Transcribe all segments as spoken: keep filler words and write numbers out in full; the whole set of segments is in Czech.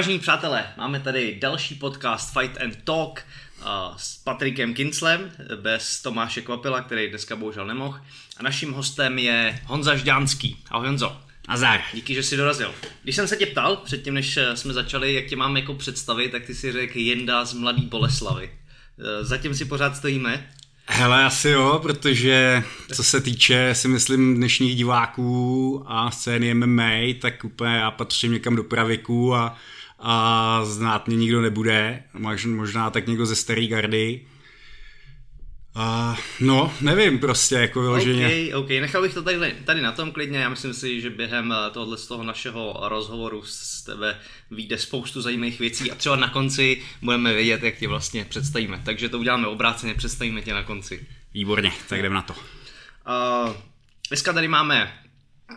Vážení přátelé, máme tady další podcast Fight and Talk s Patrikem Kinslem, bez Tomáše Kvapila, který dneska bohužel nemohl. A naším hostem je Honza Žďánský. Ahoj Honzo. Nazdar. Díky, že jsi dorazil. Když jsem se tě ptal, předtím než jsme začali, jak tě máme jako představit, tak ty si řekl Jenda z Mladý Boleslavy. Zatím si pořád stojíme? Hele, asi jo, protože co se týče, si myslím, dnešních diváků a scény M M A, tak úplně já patřím někam do pravěku a, a znát mě nikdo nebude, možná tak někdo ze starý gardy. Uh, no, nevím prostě, jako vyloženě. Okej, okay, okay. Nechal bych to tady, tady na tom klidně, já myslím si, že během tohohle z toho našeho rozhovoru z tebe vyjde spoustu zajímavých věcí a třeba na konci budeme vědět, jak tě vlastně představíme, takže to uděláme obráceně, představíme tě na konci. Výborně, tak jdem na to. Uh, dneska tady máme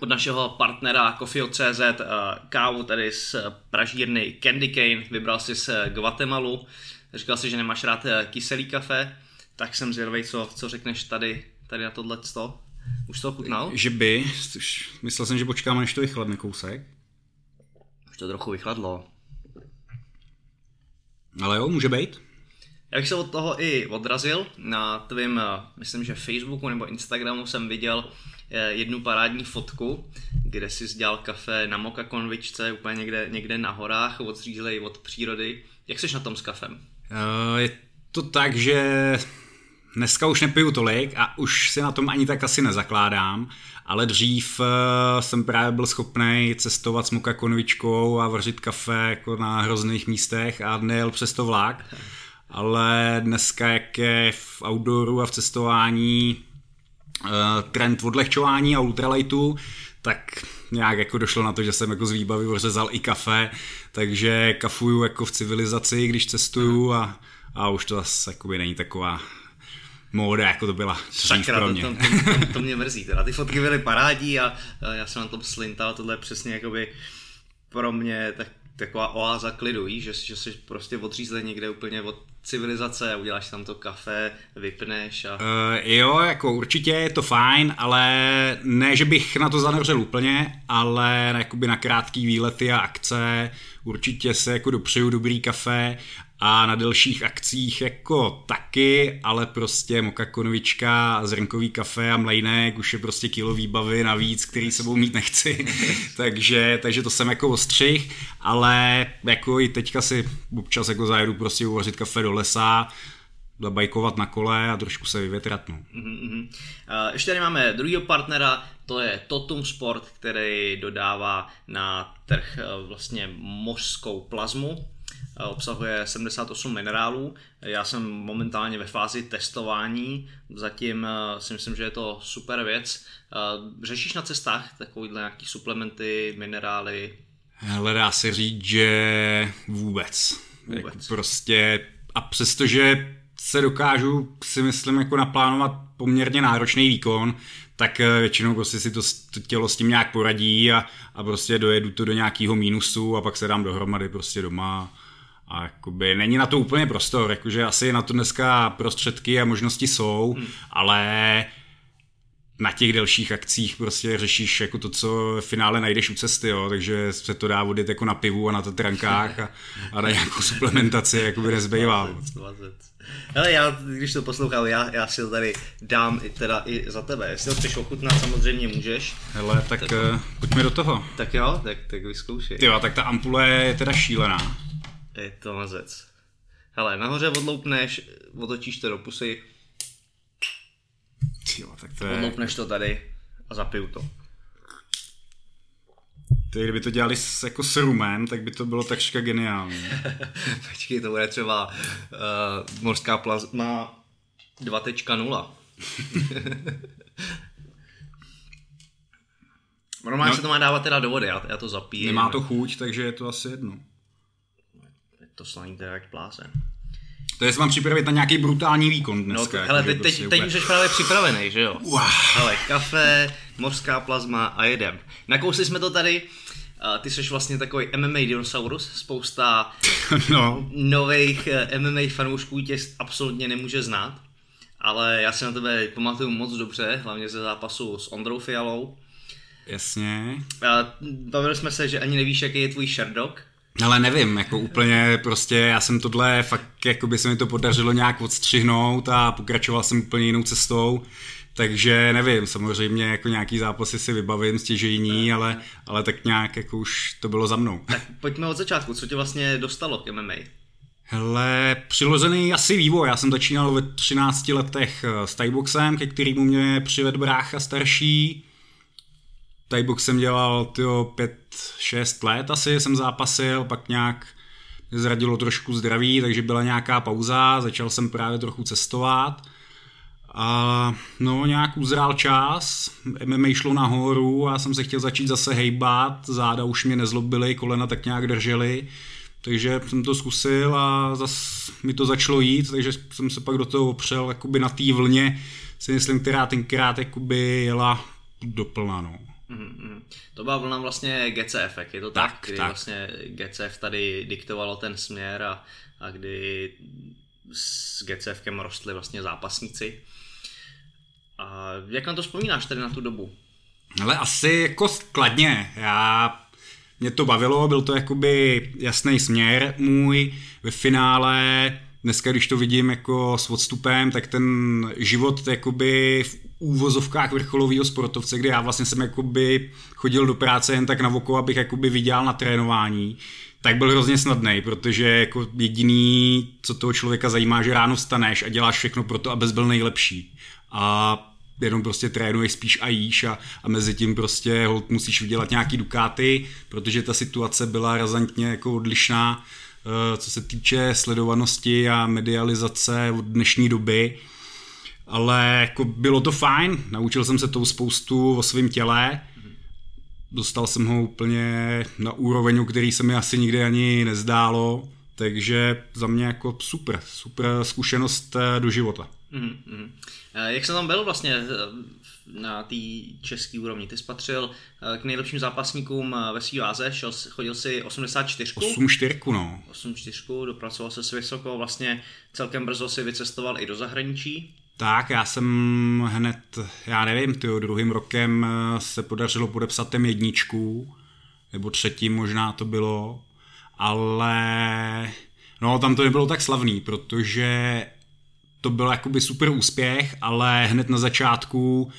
od našeho partnera Coffee.cz uh, kávu tady z pražírny Candy Cane, vybral jsi z Guatemalu, říkal jsi, že nemáš rád kyselý kafe. Tak jsem zvědavej, co, co řekneš tady, tady na tohleto. Už to ochutnal? Že by, myslel jsem, že počkáme, než to vychladne kousek. Už to trochu vychladlo. Ale jo, může být. Já bych se od toho i odrazil. Na tvým, myslím, že Facebooku nebo Instagramu jsem viděl jednu parádní fotku, kde jsi dělal kafe na moka konvičce, úplně někde, někde na horách, odřízlej od přírody. Jak jsi na tom s kafem? Uh, je to tak, že... Dneska už nepiju tolik a už si na tom ani tak asi nezakládám, ale dřív jsem právě byl schopnej cestovat s moka konvičkou a vařit kafe jako na hrozných místech a nejel přes to vlak, ale dneska jak je v outdooru a v cestování trend odlehčování a ultralightu, tak nějak jako došlo na to, že jsem jako z výbavy ořezal i kafe, takže kafuju jako v civilizaci, když cestuju a, a už to zase jakoby není taková móda, jako to byla dřív pro mě. To, to, to, to mě mrzí teda, ty fotky byly parádí a, a já jsem na tom slintal, tohle je přesně jakoby pro mě tak, taková oáza klidu, víš, že, že jsi prostě odřízlej někde úplně od civilizace a uděláš tam to kafe, vypneš a... Uh, jo, jako určitě je to fajn, ale ne, že bych na to zanevřel úplně, ale jakoby na krátký výlety a akce určitě se jako dopřeju dobrý kafe. A na delších akcích jako taky, ale prostě moka konvička, zrnkový kafe a mlejnek, už je prostě kilo výbavy navíc, který sebou mít nechci, takže, takže to jsem jako ostřih, ale jako i teďka si občas jako zajedu prostě uvařit kafe do lesa, zabajkovat na kole a trošku se vyvětrat. No. Mm-hmm. Ještě tady máme druhýho partnera, to je Totum Sport, který dodává na trh vlastně mořskou plazmu. Obsahuje sedmdesát osm minerálů, já jsem momentálně ve fázi testování, zatím si myslím, že je to super věc. Řešíš na cestách takovýhle nějaký suplementy, minerály? Hele, dá se říct, že vůbec. vůbec. Jako prostě, a přestože se dokážu, si myslím, jako naplánovat poměrně náročný výkon, tak většinou prostě si to tělo s tím nějak poradí a, a prostě dojedu to do nějakého mínusu a pak se dám dohromady prostě doma. A jakoby není na to úplně prostor, jakože asi na to dneska prostředky a možnosti jsou, hmm. ale na těch delších akcích prostě řešíš jako to, co v finále najdeš u cesty, jo, takže se to dá vodit jako na pivu a na tatrankách a, a na nějakou suplementaci jakoby nezbývá. Hele, já, když to poslouchal, já, já si to tady dám i, teda i za tebe, jestli ho chceš ochutnat, samozřejmě můžeš. Hele, tak, tak uh, pojďme do toho. Tak jo, tak, tak vyzkoušej. Tyjo, tak ta ampule je teda šílená. Je to mazec. Hele, nahoře odloupneš, otočíš to do pusy. Tyjo, tak to je... Odloupneš to tady a zapiju to. Ty, kdyby to dělali s, jako s rumem, tak by to bylo takřka geniální. Počkej, to bude třeba uh, morská plazma dva tečka nula. Normálně no, se to má dávat teda do vody, já, já to zapiju. Nemá to chuť, takže je to asi jedno. To slaní teda jak plázen. To je, se mám připravit na nějaký brutální výkon dneska. No, hele, teď, prostě teď už jsi právě připravený, že jo? Wow. Hele, kafe, mořská plazma a jedem. Nakousli jsme to tady, ty jsi vlastně takový M M A dinosaurus, spousta no. nových M M A fanoušků tě absolutně nemůže znát, ale já si na tebe pamatuju moc dobře, hlavně ze zápasu s Ondrou Fialou. Jasně. Bavili jsme se, že ani nevíš, jaký je tvůj Sherdog. Ale nevím, jako úplně prostě, já jsem tohle fakt, jako by se mi to podařilo nějak odstřihnout a pokračoval jsem úplně jinou cestou, takže nevím, samozřejmě jako nějaký zápasy si vybavím, stěžejní, ale, ale tak nějak jako už to bylo za mnou. Tak pojďme od začátku, co tě vlastně dostalo k M M A? Hele, přiložený asi vývoj, já jsem začínal ve třinácti letech s thaiboxem, ke kterému mě přivedl brácha starší. Thaibox jsem dělal pět šest let asi, jsem zápasil, pak nějak zradilo trošku zdraví, takže byla nějaká pauza, začal jsem právě trochu cestovat. A no nějak uzrál čas, M M A šlo nahoru, já jsem se chtěl začít zase hejbat, záda už mě nezlobily, kolena tak nějak držely. Takže jsem to zkusil a zase mi to začalo jít, takže jsem se pak do toho opřel jakoby na té vlně, si myslím, která tenkrát jakoby jela doplna. No. Mm-hmm. To byla vlna vlastně G C F, je to tak? tak kdy tak. Vlastně G C F tady diktovalo ten směr a, a kdy s G C F kem rostli vlastně zápasníci. A jak na to vzpomínáš tady na tu dobu? Ale asi jako skladně, já... Mě to bavilo, byl to jakoby jasný směr můj ve finále. Dneska, když to vidím jako s odstupem, tak ten život jakoby v úvozovkách vrcholového sportovce, kde já vlastně jsem jakoby chodil do práce jen tak na oko, abych jakoby vydělal na trénování, tak byl hrozně snadný, protože jako jediný, co toho člověka zajímá, že ráno vstaneš a děláš všechno pro to, abys byl nejlepší. A jenom prostě trénuješ spíš a jíš a, a mezi tím prostě holt musíš udělat nějaký dukáty, protože ta situace byla razantně jako odlišná, co se týče sledovanosti a medializace od dnešní doby, ale jako bylo to fajn, naučil jsem se tou spoustu o svém těle, dostal jsem ho úplně na úroveň, o který se mi asi nikdy ani nezdálo, takže za mě jako super, super zkušenost do života. Mm-hmm. Jak se tam byl vlastně na té české úrovni? Ty spatřil k nejlepším zápasníkům ve svý váze, šel, chodil si osmdesát čtyřku? osmdesát čtyřku, no. osmdesát čtyřku, dopracoval se s vysoko, vlastně celkem brzo si vycestoval i do zahraničí. Tak, já jsem hned, já nevím, tyjo, druhým rokem se podařilo podepsat M jedna, nebo třetím možná to bylo, ale no tam to nebylo tak slavný, protože to byl jakoby super úspěch, ale hned na začátku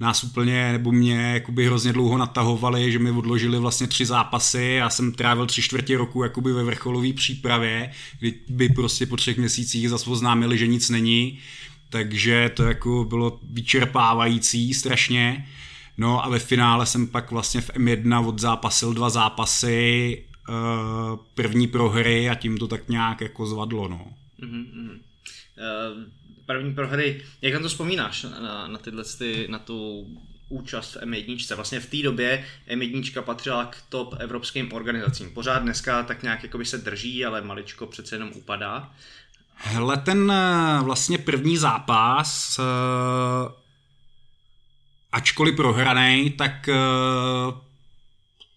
nás úplně, nebo mě jakoby hrozně dlouho natahovali, že mi odložili vlastně tři zápasy, já jsem trávil tři čtvrtě roku jakoby ve vrcholové přípravě, kdy by prostě po třech měsících zase oznámili, že nic není, takže to jako bylo vyčerpávající strašně, no a ve finále jsem pak vlastně v M jedna odzápasil dva zápasy, první prohry a tím to tak nějak jako zvadlo, no. Mm-hmm. První prohry, jak na to vzpomínáš na, na, tyhle, na tu účast v M jedna? Vlastně v té době M jedna patřila k top evropským organizacím. Pořád dneska tak nějak jakoby se drží, ale maličko přece jenom upadá. Hele, ten vlastně první zápas, ačkoliv prohranej, tak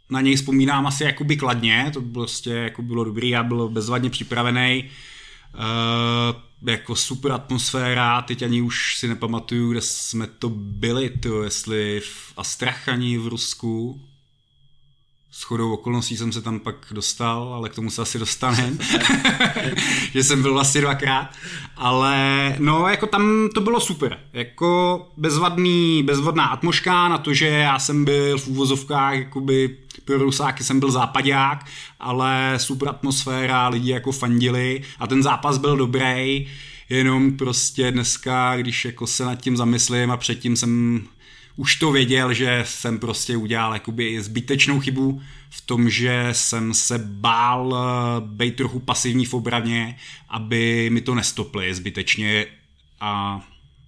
na něj vzpomínám asi jakoby kladně. To prostě jako bylo dobrý, já byl bezvadně připravený. Jako super atmosféra, teď ani už si nepamatuju, kde jsme to byli, tyjo, jestli v Astrachani v Rusku. Shodou okolností jsem se tam pak dostal, ale k tomu se asi dostanem, že jsem byl vlastně dvakrát, ale no jako tam to bylo super, jako bezvadný, bezvadná atmosféra na to, že já jsem byl v úvozovkách, jakoby pro Rusáky jsem byl západák, ale super atmosféra, lidi jako fandili a ten zápas byl dobrý, jenom prostě dneska, když jako se nad tím zamyslím a předtím jsem už to věděl, že jsem prostě udělal jakoby zbytečnou chybu v tom, že jsem se bál být trochu pasivní v obraně, aby mi to nestopli zbytečně a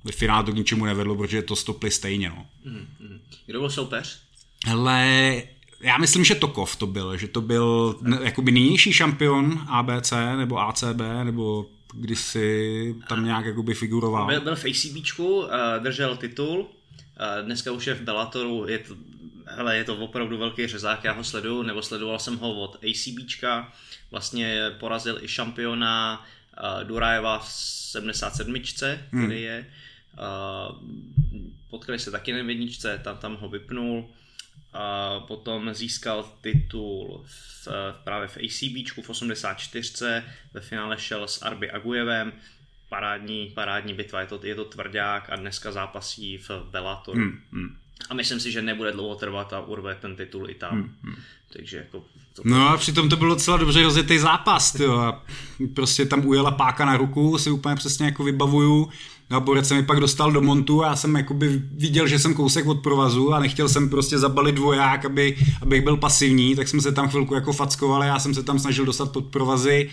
ve finále to k ničemu nevedlo, protože to stopli stejně. No. Mm-hmm. Kdo byl soupeř? Hele, já myslím, že Tokov to byl, že to byl ne, jakoby nynější šampion A B C nebo A C B nebo kdysi tam nějak jakoby figuroval. Byl, byl v A C B čku, držel titul. Dneska už je v Bellatoru, je to, hele, je to opravdu velký řezák, já ho sleduju, nebo sledoval jsem ho od A C B čka, vlastně porazil i šampiona uh, Durajeva v sedmdesát sedm, který hmm. je, uh, potkali se taky na jedničce, tam, tam ho vypnul, a potom získal titul v, právě v A C B v osmdesát čtyři, ve finále šel s Arby Agujevem, parádní, parádní bitva, je to, je to tvrdák a dneska zápasí v Bellatoru. Hmm, hmm. A myslím si, že nebude dlouho trvat a urve ten titul i tam. Hmm, hmm. Takže jako... To... No a přitom to bylo docela dobře rozjetý zápas, tyjo. A prostě tam ujela páka na ruku, si úplně přesně jako vybavuju. A borec se mi pak dostal do montu a já jsem jakoby viděl, že jsem kousek od provazu a nechtěl jsem prostě zabalit dvoják, aby, abych byl pasivní, tak jsme se tam chvilku jako fackovali, já jsem se tam snažil dostat pod provazy,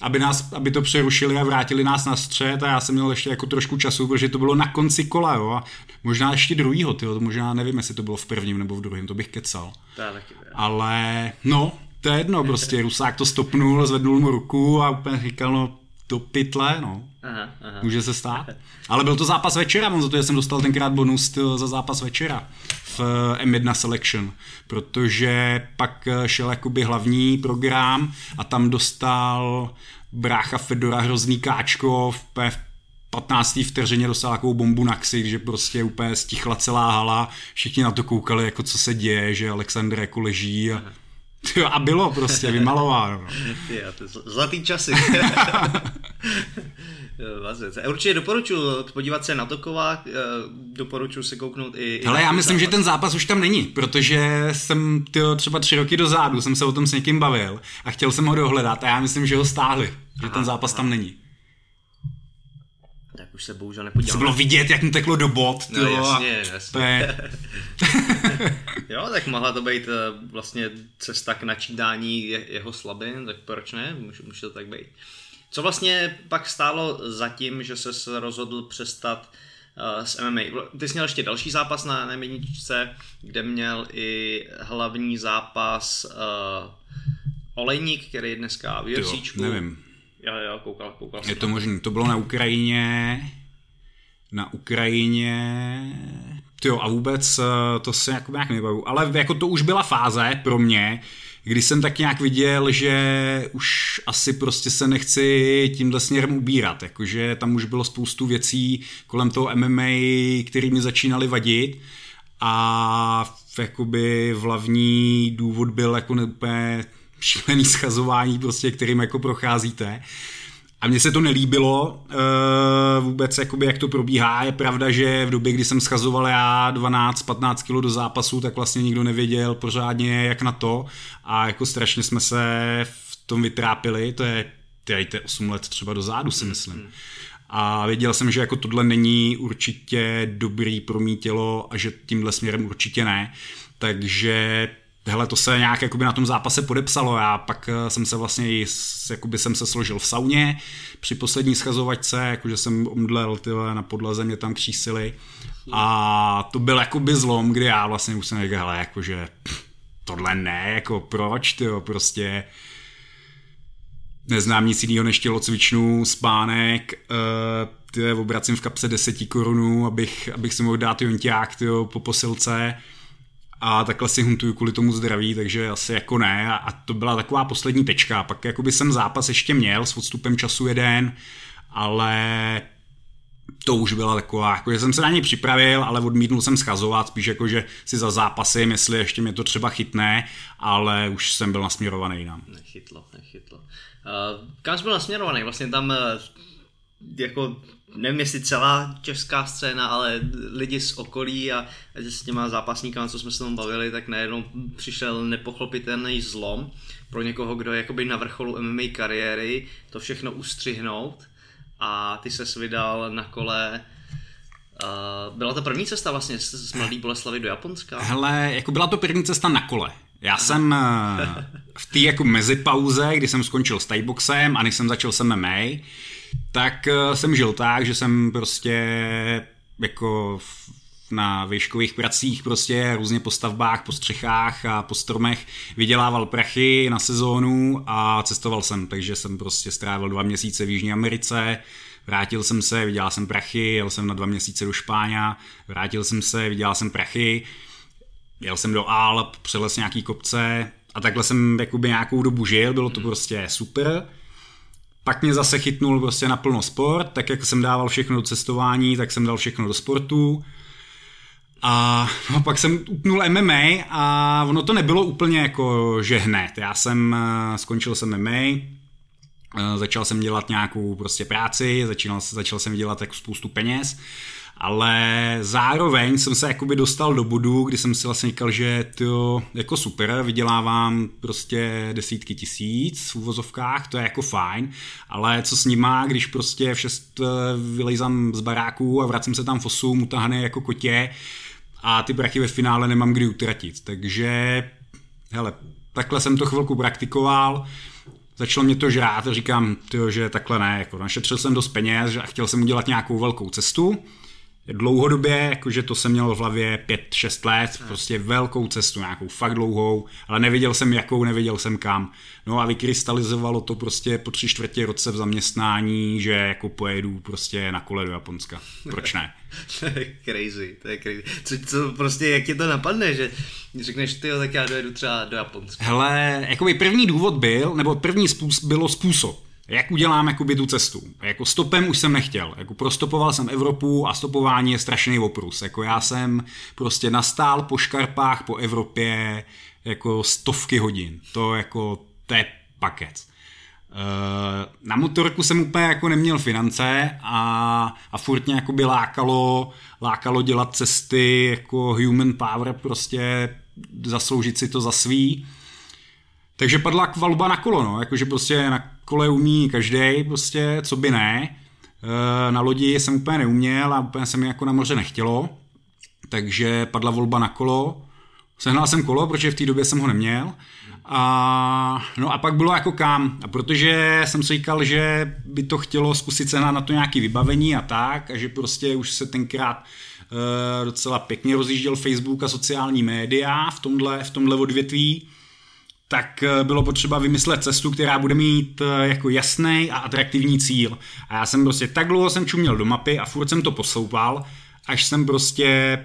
aby, nás, aby to přerušili a vrátili nás na střed a já jsem měl ještě jako trošku času, protože to bylo na konci kola, jo, a možná ještě druhýho, tyjo, možná nevím, jestli to bylo v prvním nebo v druhém, to bych kecal. Ale no, to je jedno, prostě Rusák to stopnul, zvednul mu ruku a úplně říkal, no, do pytle, no. Aha, aha. Může se stát. Ale byl to zápas večera, on za to, že jsem dostal tenkrát bonus za zápas večera v M jedna Selection, protože pak šel jakoby hlavní program a tam dostal brácha Fedora hrozný káčko, v patnácté vteřině dostal takovou bombu na ksich, že prostě úplně stichla celá hala, všichni na to koukali, jako co se děje, že Alexander jako leží a a bylo prostě vymalováno. Tyjo, to zlatý časy. Určitě doporučuji podívat se na Tokova, doporučuji se kouknout i... Ale já myslím, zápas. Že ten zápas už tam není, protože jsem tyjo, třeba tři roky dozadu jsem se o tom s někým bavil a chtěl jsem ho dohledat a já myslím, že ho stáhli, že aha, ten zápas aha. tam není. Tak už se bohužel nepodíval. To bylo vidět, jak mu teklo do bod. No jasně, jasně. Jo, tak mohla to být vlastně cesta k načítání jeho slabin, tak proč ne? Může, může to tak být. Co vlastně pak stálo za tím, že ses rozhodl přestat uh, s M M A? Ty jsi měl ještě další zápas na nejmeničce, kde měl i hlavní zápas uh, Olejník, který je dneska v UFCčku. Jo, nevím. Jo, jo, koukal, koukal. Je to možný, to bylo na Ukrajině, na Ukrajině, jo, a vůbec to se jako nějak nebavu, ale jako to už byla fáze pro mě, kdy jsem tak nějak viděl, že už asi prostě se nechci tímhle směrem ubírat, jakože tam už bylo spoustu věcí kolem toho M M A, které mi začínaly vadit a jakoby hlavní důvod byl jako neúplně šílený schazování, prostě, kterým jako procházíte. A mně se to nelíbilo vůbec, jakoby, jak to probíhá. Je pravda, že v době, kdy jsem schazoval já dvanáct patnáct kilo do zápasu, tak vlastně nikdo nevěděl pořádně, jak na to. A jako strašně jsme se v tom vytrápili. To je, to je osm let třeba dozadu, si myslím. A věděl jsem, že jako tohle není určitě dobrý pro mý tělo a že tímhle směrem určitě ne. Takže... Hele, to se nějak jakoby na tom zápase podepsalo, já pak jsem se vlastně jakoby jsem se složil v sauně při poslední schazovačce, jakože jsem omdlel, tyhle, na podlaze mě tam křísili a to byl jakoby zlom, kdy já vlastně už jsem řekl, hele, jakože tohle ne, jako proč, tyjo, prostě neznám nic jiného než tělocvičnu, spánek, tyjo, obracím v kapse deset korunů, abych, abych si mohl dát jonťák, tyjo, po posilce. A takhle si huntuju kvůli tomu zdraví, takže asi jako ne. A to byla taková poslední tečka. Pak jakoby jsem zápas ještě měl s odstupem času jeden, ale to už byla taková, jakože jsem se na něj připravil, ale odmítnul jsem schazovat, spíš jakože si za zápasy, jestli ještě mě to třeba chytne, ale už jsem byl nasměrovaný jinam. Nechytlo, nechytlo. Uh, kam jsi byl nasměrovaný? Vlastně tam uh, jako... nevím, jestli celá česká scéna, ale lidi z okolí a s těma zápasníkama, co jsme se tam bavili, tak najednou přišel nepochopitelný zlom pro někoho, kdo je jakoby na vrcholu M M A kariéry, to všechno ustřihnout a ty ses vydal na kole. Byla to první cesta vlastně z Mladé Boleslavy do Japonska? Hele, jako byla to první cesta na kole. Já jsem v té jako mezipauze, kdy jsem skončil s thaiboxem a než jsem začal s M M A, tak jsem žil tak, že jsem prostě jako na výškových pracích prostě různě po stavbách, po střechách a po stromech vydělával prachy na sezónu a cestoval jsem, takže jsem prostě strávil dva měsíce v Jižní Americe, vrátil jsem se, vydělal jsem prachy, jel jsem na dva měsíce do Špáně, vrátil jsem se, vydělal jsem prachy, jel jsem do Alp, přeles nějaký kopce a takhle jsem jakoby nějakou dobu žil, bylo to prostě super. Pak mě zase chytnul prostě naplno sport, tak jak jsem dával všechno do cestování, tak jsem dal všechno do sportu A no, pak jsem upnul M M A a ono to nebylo úplně jako, že hned. Já jsem, skončil jsem M M A, začal jsem dělat nějakou prostě práci, začínal, začal jsem dělat jako spoustu peněz, ale zároveň jsem se jakoby dostal do bodu, kdy jsem si vlastně říkal, že to jako super, vydělávám prostě desítky tisíc v uvozovkách, to je jako fajn, ale co s nima, když prostě v šest vylejzám z baráku a vracím se tam v osm, utahne jako kotě a ty brachy ve finále nemám kdy utratit, takže hele, takhle jsem to chvilku praktikoval. Začalo mě to žrát a říkám, tyjo, že takhle ne, jako našetřil jsem dost peněz a chtěl jsem udělat nějakou velkou cestu. Dlouhodobě, jakože to jsem měl v hlavě pět šest let, prostě velkou cestu, nějakou fakt dlouhou, ale nevěděl jsem jakou, nevěděl jsem kam. No a vykrystalizovalo to prostě po tři čtvrtě roce v zaměstnání, že jako pojedu prostě na kole do Japonska. Proč ne? To je crazy, to je crazy. Co, co prostě, jak ti to napadne, že řekneš ty, tak já dojedu třeba do Japonska. Hele, jakoby první důvod byl, nebo první způsob, bylo způsob. Jak udělám jakoby tu cestu. Jako stopem už jsem nechtěl. Jako prostopoval jsem Evropu a stopování je strašný oprus. Jako já jsem prostě nastál po škarpách po Evropě jako stovky hodin. To jako to je pakec. Na motorku jsem úplně jako neměl finance a, a furt mě jakoby lákalo, lákalo dělat cesty jako human power, prostě zasloužit si to za svý. Takže padla kvalba na kolo, no. Jakože prostě na kole umí každej, prostě co by ne. Na lodi jsem úplně neuměl a úplně se mi jako na moře nechtělo. Takže padla volba na kolo. Sehnal jsem kolo, protože v té době jsem ho neměl. A, no a pak bylo jako kam. A protože jsem si říkal, že by to chtělo zkusit sehnat na to nějaké vybavení a tak. A že prostě už se tenkrát uh, docela pěkně rozjížděl Facebook a sociální média v tomhle, v tomhle odvětví. Tak bylo potřeba vymyslet cestu, která bude mít jako jasný a atraktivní cíl. A já jsem prostě tak dlouho jsem čuměl do mapy a furt jsem to posoupal, až jsem prostě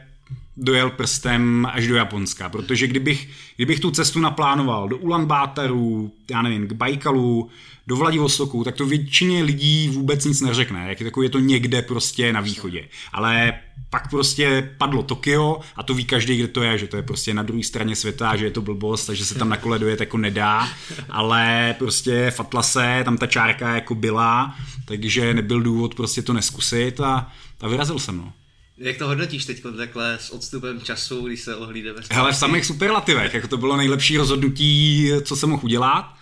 dojel prstem až do Japonska. Protože kdybych, kdybych tu cestu naplánoval do Ulanbátaru, já nevím, k Bajkalu, do Vladivostoku, tak to většině lidí vůbec nic neřekne. Jak je, takový, je to někde prostě na východě. Ale pak prostě padlo Tokio a to ví každý, kde to je, že to je prostě na druhé straně světa, že je to blbost a že se tam na kole dojet jako nedá, ale prostě v Atlase tam ta čárka jako byla, takže nebyl důvod prostě to neskusit a, a vyrazil jsem, no. Jak to hodnotíš teď takhle s odstupem času, když se ohlídeme? Hele, v samých superlativech, jako to bylo nejlepší rozhodnutí, co jsem mohl udělat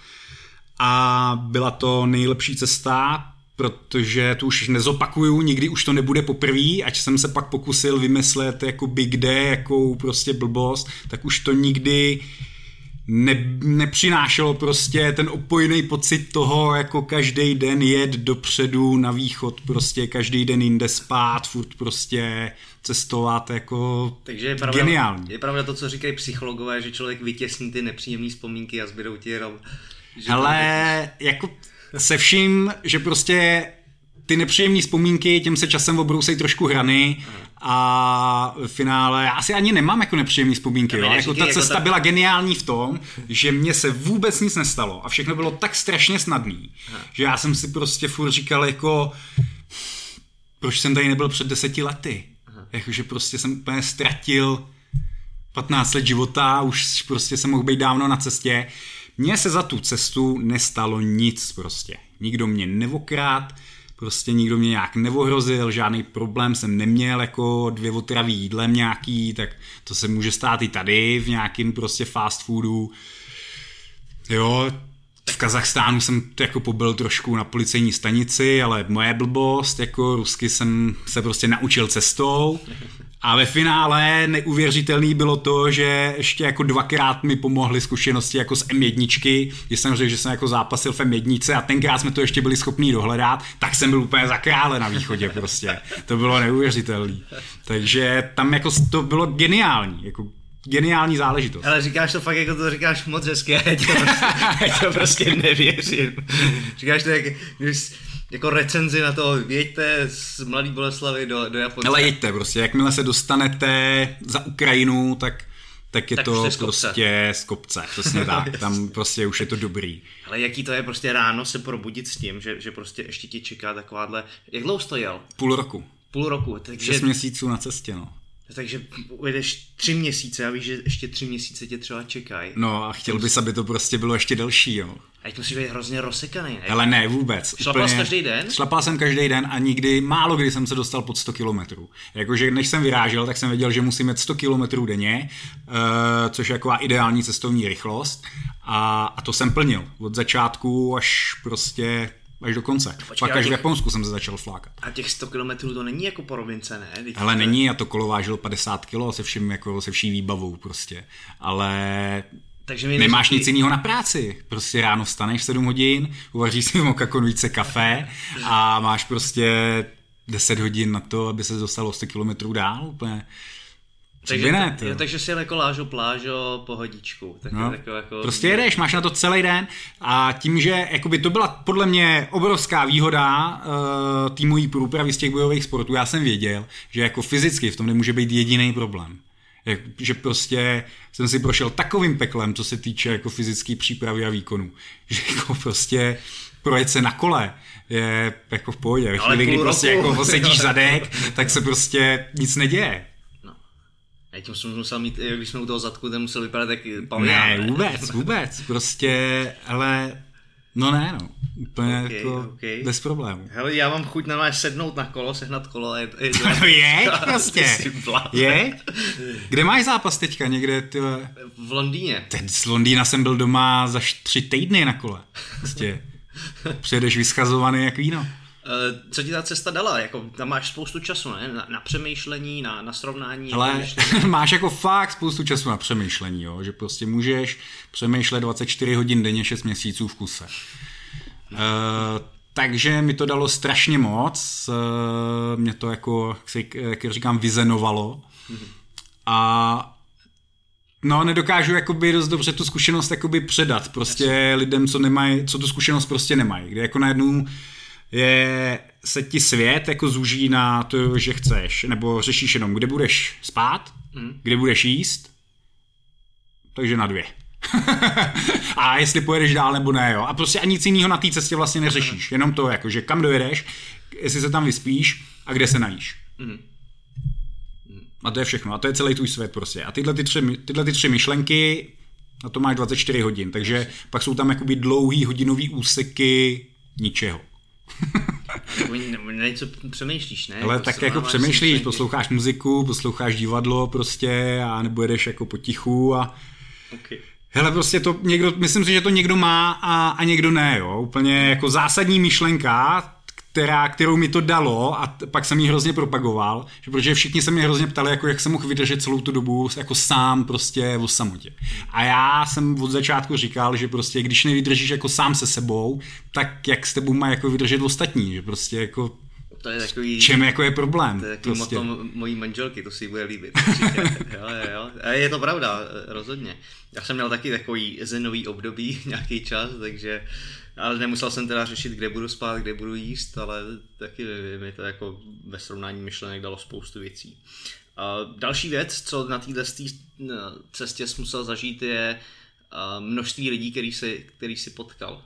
a byla to nejlepší cesta, protože to už nezopakuju, nikdy už to nebude poprvé, ať jsem se pak pokusil vymyslet jako big day, jakou prostě blbost, tak už to nikdy ne, nepřinášelo prostě ten opojný pocit toho, jako každý den jet dopředu na východ, prostě každý den jinde spát, furt prostě cestovat, jako takže je pravda, geniální. Je pravda to, co říkají psychologové, že člověk vytěsní ty nepříjemné vzpomínky a zbydou ti jenom. Ale jako se vším, že prostě ty nepříjemné vzpomínky, těm se časem obrousejí trošku hrany a v finále já asi ani nemám jako nepříjemné vzpomínky. Jo? Jako ta cesta byla geniální v tom, že mně se vůbec nic nestalo a všechno bylo tak strašně snadný, že já jsem si prostě furt říkal jako proč jsem tady nebyl před deseti lety. Jakože prostě jsem úplně ztratil patnáct let života, už prostě jsem mohl být dávno na cestě. Mně se za tu cestu nestalo nic prostě. Nikdo mě nevokrát, prostě nikdo mě nějak neohrozil, žádný problém jsem neměl, jako dvě otravy jídlem nějaký, tak to se může stát i tady v nějakým prostě fast foodu. Jo, v Kazachstánu jsem jako pobyl trošku na policejní stanici, ale moje blbost, jako rusky jsem se prostě naučil cestou. A ve finále neuvěřitelný bylo to, že ještě jako dvakrát mi pomohly zkušenosti jako z em jedna, když jsem řekl, že jsem jako zápasil v em jedna a tenkrát jsme to ještě byli schopní dohledat, tak jsem byl úplně za krále na východě prostě. To bylo neuvěřitelný. Takže tam jako to bylo geniální, jako geniální záležitost. Ale říkáš to fakt, jako to říkáš moc hezky, já to prostě, já to prostě nevěřím. Říkáš to jak jako recenzi na to, jeďte z Mladý Boleslavy do, do Japonska. Ale jeďte prostě, jakmile se dostanete za Ukrajinu, tak, tak je tak to z prostě z kopce, přesně tak, tam prostě už je to dobrý. Ale jaký to je prostě ráno se probudit s tím, že, že prostě ještě ti čeká takováhle, jak dlouho jsi to jel? Půl roku. Půl roku. Takže šest měsíců na cestě, no. Takže ujedeš tři měsíce a víš, že ještě tři měsíce tě třeba čekají. No a chtěl bys, aby to prostě bylo ještě delší, jo. A teď musíš být hrozně rozsekaný, ne? Ale ne, vůbec. Šlapal jsi každý den? Šlapal jsem každý den a nikdy, málo kdy jsem se dostal pod sto kilometrů. Jakože než jsem vyrážel, tak jsem věděl, že musím jít sto kilometrů denně, což je taková ideální cestovní rychlost. A, a to jsem plnil. Od začátku až prostě... až do konce. Počkej, pak až těch, v Japonsku jsem se začal flákat. A těch sto kilometrů to není jako po rovince, ne? Teď ale to... není, já to kolo vážilo padesát kilo se vším, jako se vší výbavou prostě. Ale takže nemáš nic jiného na práci. Prostě ráno vstaneš sedm hodin, uvaříš si v moka konvice kafe a máš prostě deset hodin na to, aby se dostalo sto kilometrů dál úplně. Takže, ne, to, jo, takže si jel kolážu, plážo, pohodičku. Tak no, je jako... Prostě jedeš, máš na to celý den a tím, že jakoby, to byla podle mě obrovská výhoda uh, té mojí průpravy z těch bojových sportů, já jsem věděl, že jako fyzicky v tom nemůže být jediný problém. Jak, že prostě jsem si prošel takovým peklem, co se týče jako fyzické přípravy a výkonu. Že jako prostě projet se na kole je jako v pohodě. Ve chvíli, kdy prostě jako sedíš zadek, tak se prostě nic neděje. Já tím jsem musel mít, když jsme u toho zadku, ten musel vypadat tak paměná. Ne, vůbec, vůbec, prostě, ale, no ne, no, úplně okay, jako okay. Bez problémů. Hele, já mám chuť na máš sednout na kolo, sehnat kolo a je to... Je, no jeď prostě, jeď. Kde máš zápas teďka někde, tyhle? V Londýně. Teď z Londýna jsem byl doma za tři týdny na kole, prostě, přijedeš vyschazovaný jak víno. Co ti ta cesta dala? Jako, tam máš spoustu času, ne? Na, na přemýšlení, na, na srovnání. Ale máš jako fakt spoustu času na přemýšlení, jo? Že prostě můžeš přemýšlet dvacet čtyři hodin denně šest měsíců v kuse. No. E, takže mi to dalo strašně moc. E, mě to jako, jak říkám, vyzenovalo. Mm-hmm. A no, nedokážu jakoby dost dobře tu zkušenost jakoby předat. Prostě yes. lidem, co nemají, co tu zkušenost prostě nemají. Kde jako najednou je, se ti svět jako zúží na to, že chceš, nebo řešíš jenom, kde budeš spát, mm. kde budeš jíst, takže na dvě. A jestli pojedeš dál nebo ne, jo. A prostě ani nic jiného na té cestě vlastně neřešíš. Jenom to, jako, že kam dojedeš, jestli se tam vyspíš a kde se najíš. Mm. A to je všechno. A to je celý tvůj svět prostě. A tyhle ty tři, tyhle ty tři myšlenky, na to máš dvacet čtyři hodin. Takže pak jsou tam jakoby dlouhý hodinový úseky ničeho. Na něco přemýšlíš, ne? Ale tak jako přemýšlíš, posloucháš muziku, posloucháš divadlo prostě a nebo jedeš jako potichu a okay. Hele, prostě to někdo, myslím si, že to někdo má a, a někdo ne, jo, úplně jako zásadní myšlenka, která, kterou mi to dalo a t- pak jsem ji hrozně propagoval, že protože všichni se mě hrozně ptali, jako jak jsem mohl vydržet celou tu dobu jako sám prostě o samotě. A já jsem od začátku říkal, že prostě když nevydržíš jako sám se sebou, tak jak s tebou má jako vydržet ostatní, že prostě jako to je takový, čem jako je problém. To je takový prostě moto mojí manželky, to si ji bude líbit. jo, jo, jo. Je to pravda, rozhodně. Já jsem měl taky takový zenový období nějaký čas, takže ale nemusel jsem teda řešit, kde budu spát, kde budu jíst, ale taky mi to jako ve srovnání myšlenek dalo spoustu věcí. A další věc, co na této cestě jsi musel zažít, je množství lidí, který jsi, který jsi potkal.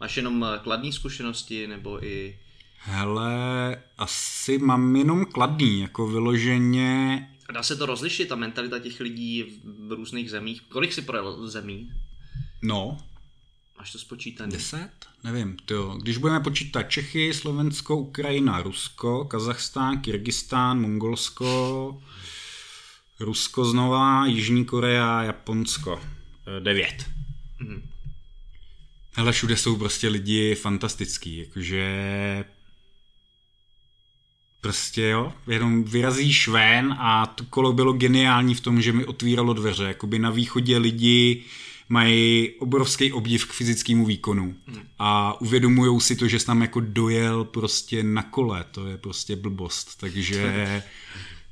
Máš jenom kladné zkušenosti, nebo i... Hele, asi mám jenom kladný, jako vyloženě... Dá se to rozlišit, ta mentalita těch lidí v různých zemích? Kolik jsi projel zemí? No... Máš to spočítané? Deset? Nevím, to. Když budeme počítat Čechy, Slovensko, Ukrajina, Rusko, Kazachstán, Kyrgyzstán, Mongolsko, Rusko znova, Jižní Korea, Japonsko. Devět. Mm. Hele, všude jsou prostě lidi fantastický, jakože... Prostě jo, jenom vyrazíš ven a to kolo bylo geniální v tom, že mi otvíralo dveře, jakoby na východě lidi... mají obrovský obdiv k fyzickému výkonu a uvědomujou si to, že jsi tam jako dojel prostě na kole, to je prostě blbost, takže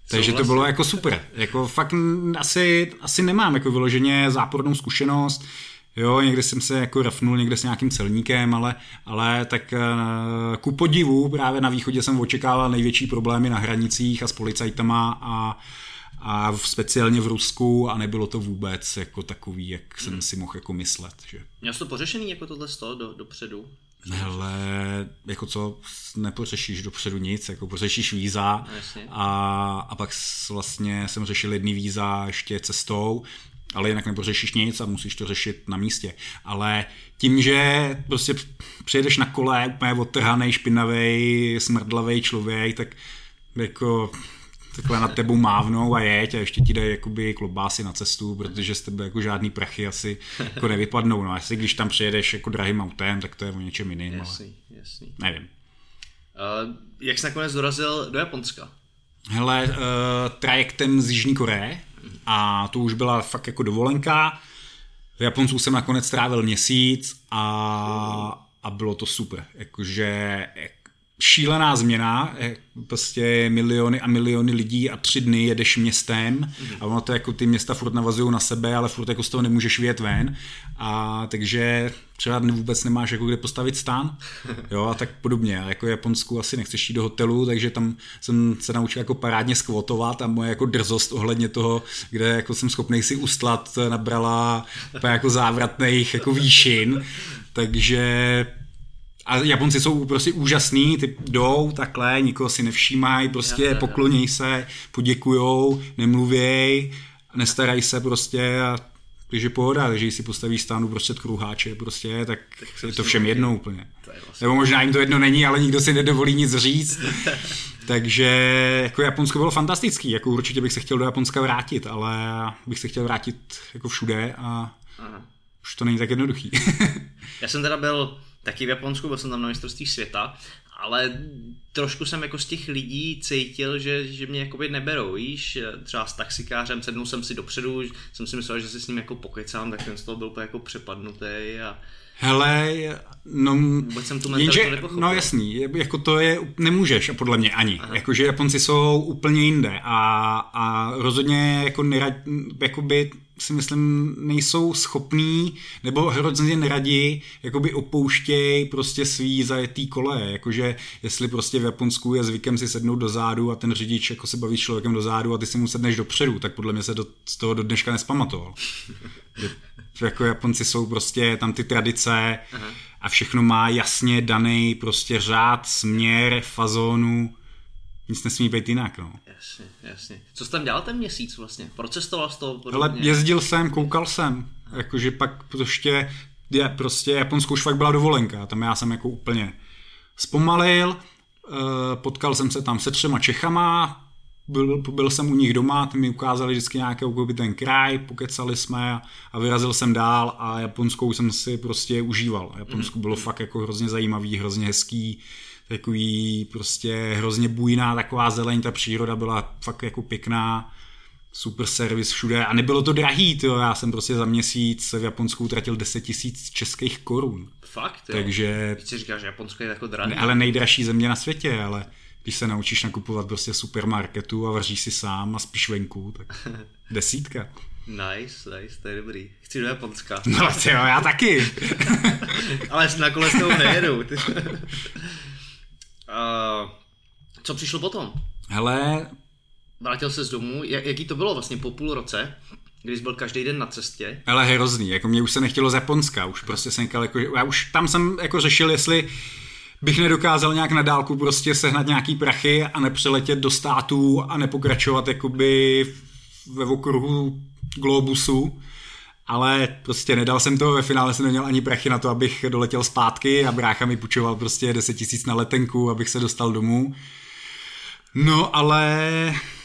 takže to bylo jako super, jako fakt asi, asi nemám jako vyloženě zápornou zkušenost, jo, někde jsem se jako rafnul někde s nějakým celníkem, ale, ale tak ku podivu právě na východě jsem očekával největší problémy na hranicích a s policajtama a a speciálně v Rusku, a nebylo to vůbec jako takový, jak jsem hmm. si mohl jako myslet. Že... Měl jsi to pořešený jako tohle sto do, dopředu? Hele, jako co, nepořešíš dopředu nic, jako pořešíš víza a, a pak vlastně jsem řešil jedný víza ještě cestou, ale jinak nepořešíš nic a musíš to řešit na místě. Ale tím, že prostě přijedeš na kole úplně odtrhanej, špinavej, smrdlavej člověk, tak jako... takhle nad tebou mávnou a jeď a ještě ti dají jakoby klobásy na cestu, protože z tebe jako žádný prachy asi jako nevypadnou. No, asi když tam přijedeš jako drahým autem, tak to je o něčem jiným. Jasný, ale... jasný. Nevím. Uh, jak jsi nakonec dorazil do Japonska? Hele, uh, trajektem z Jižní Koreje, a to už byla fakt jako dovolenka. V Japonsku jsem nakonec strávil měsíc a, a bylo to super. Jakože... šílená změna, prostě miliony a miliony lidí a tři dny jedeš městem mm. a ono to jako ty města furt navazují na sebe, ale furt jako z toho nemůžeš vyjet ven, a takže třeba vůbec nemáš jako kde postavit stan, jo, a tak podobně. Jako v Japonsku asi nechceš jít do hotelu, takže tam jsem se naučil jako parádně squatovat a moje jako drzost ohledně toho, kde jako jsem schopnej si ustlat, nabrala jako závratných jako výšin, takže... A Japonci jsou prostě úžasný, ty jdou takhle, nikoho si nevšímají, prostě já, já, pokloněj se, poděkujou, nemluvěj, nestarají se prostě, a takže pohoda, takže když si postavíš stánu prostě kruháče, prostě, tak, tak je to všem jedno úplně. Vlastně... Nebo možná jim to jedno není, ale nikdo si nedovolí nic říct. Takže jako Japonsko bylo fantastický, jako určitě bych se chtěl do Japonska vrátit, ale bych se chtěl vrátit jako všude a aha. už to není tak jednoduchý. Já jsem teda byl taky v Japonsku, byl jsem tam na mistrovství světa, ale trošku jsem jako z těch lidí cítil, že, že mě jakoby neberou, víš, třeba s taxikářem, sednul jsem si dopředu, jsem si myslel, že si s ním jako pokecám, tak ten z toho byl úplně jako přepadnutý a... Hele, no... Vůbec jsem tu mentalitu nepochopil. No jasný, jako to je, nemůžeš podle mě ani, jakože Japonci jsou úplně jinde a, a rozhodně jako nerad, jakoby... si myslím, nejsou schopní nebo hrozně neradi jakoby opouštěj prostě svý zajetý kole, jakože jestli prostě v Japonsku je zvykem si sednout do zádu a ten řidič jako se baví s člověkem do zádu a ty si mu sedneš dopředu, tak podle mě se do, z toho do dneška nespamatoval. Jako Japonci jsou prostě tam ty tradice aha. a všechno má jasně daný prostě řád, směr, fazónu. Nic nesmí být jinak, no. Jasně, jasně. Co jsi tam dělal ten měsíc vlastně? Procestoval jsi to podobně? Ale jezdil jsem, koukal jsem. Jakože pak prostě, je, prostě Japonsko už fakt byla dovolenka. Tam já jsem jako úplně zpomalil. Potkal jsem se tam se třema Čechama. Byl, byl jsem u nich doma, ty mi ukázali vždycky nějaký ten kraj, pokecali jsme a, a vyrazil jsem dál a Japonskou jsem si prostě užíval. Japonsko mm. bylo fakt jako hrozně zajímavý, hrozně hezký. Takový prostě hrozně bujná taková zeleň, ta příroda byla fakt jako pěkná, super servis všude a nebylo to drahý, tyjo, já jsem prostě za měsíc v Japonsku utratil deset tisíc českých korun. Fakt, jo? Takže... Víc si říkáš, že Japonsko je jako drahý. Ale nejdražší země na světě, ale když se naučíš nakupovat prostě v supermarketu a vaříš si sám a spíš venku, tak desítka. Nice, nice, to je dobrý. Chci do Japonska. No tyjo, já taky. Ale na kole s tou nejedu. Uh, co přišlo potom? Hele... Vrátil se z domu, jaký to bylo vlastně po půl roce, když byl každý den na cestě? Hele, hrozný, jako mě už se nechtělo z Japonska, už prostě jsem jako, já už tam jsem jako řešil, jestli bych nedokázal nějak na dálku prostě sehnat nějaký prachy a nepřeletět do států a nepokračovat jakoby ve okruhu globusu. Ale prostě nedal jsem to, ve finále jsem neměl ani prachy na to, abych doletěl zpátky a brácha mi půjčoval prostě deset tisíc na letenku, abych se dostal domů. No ale,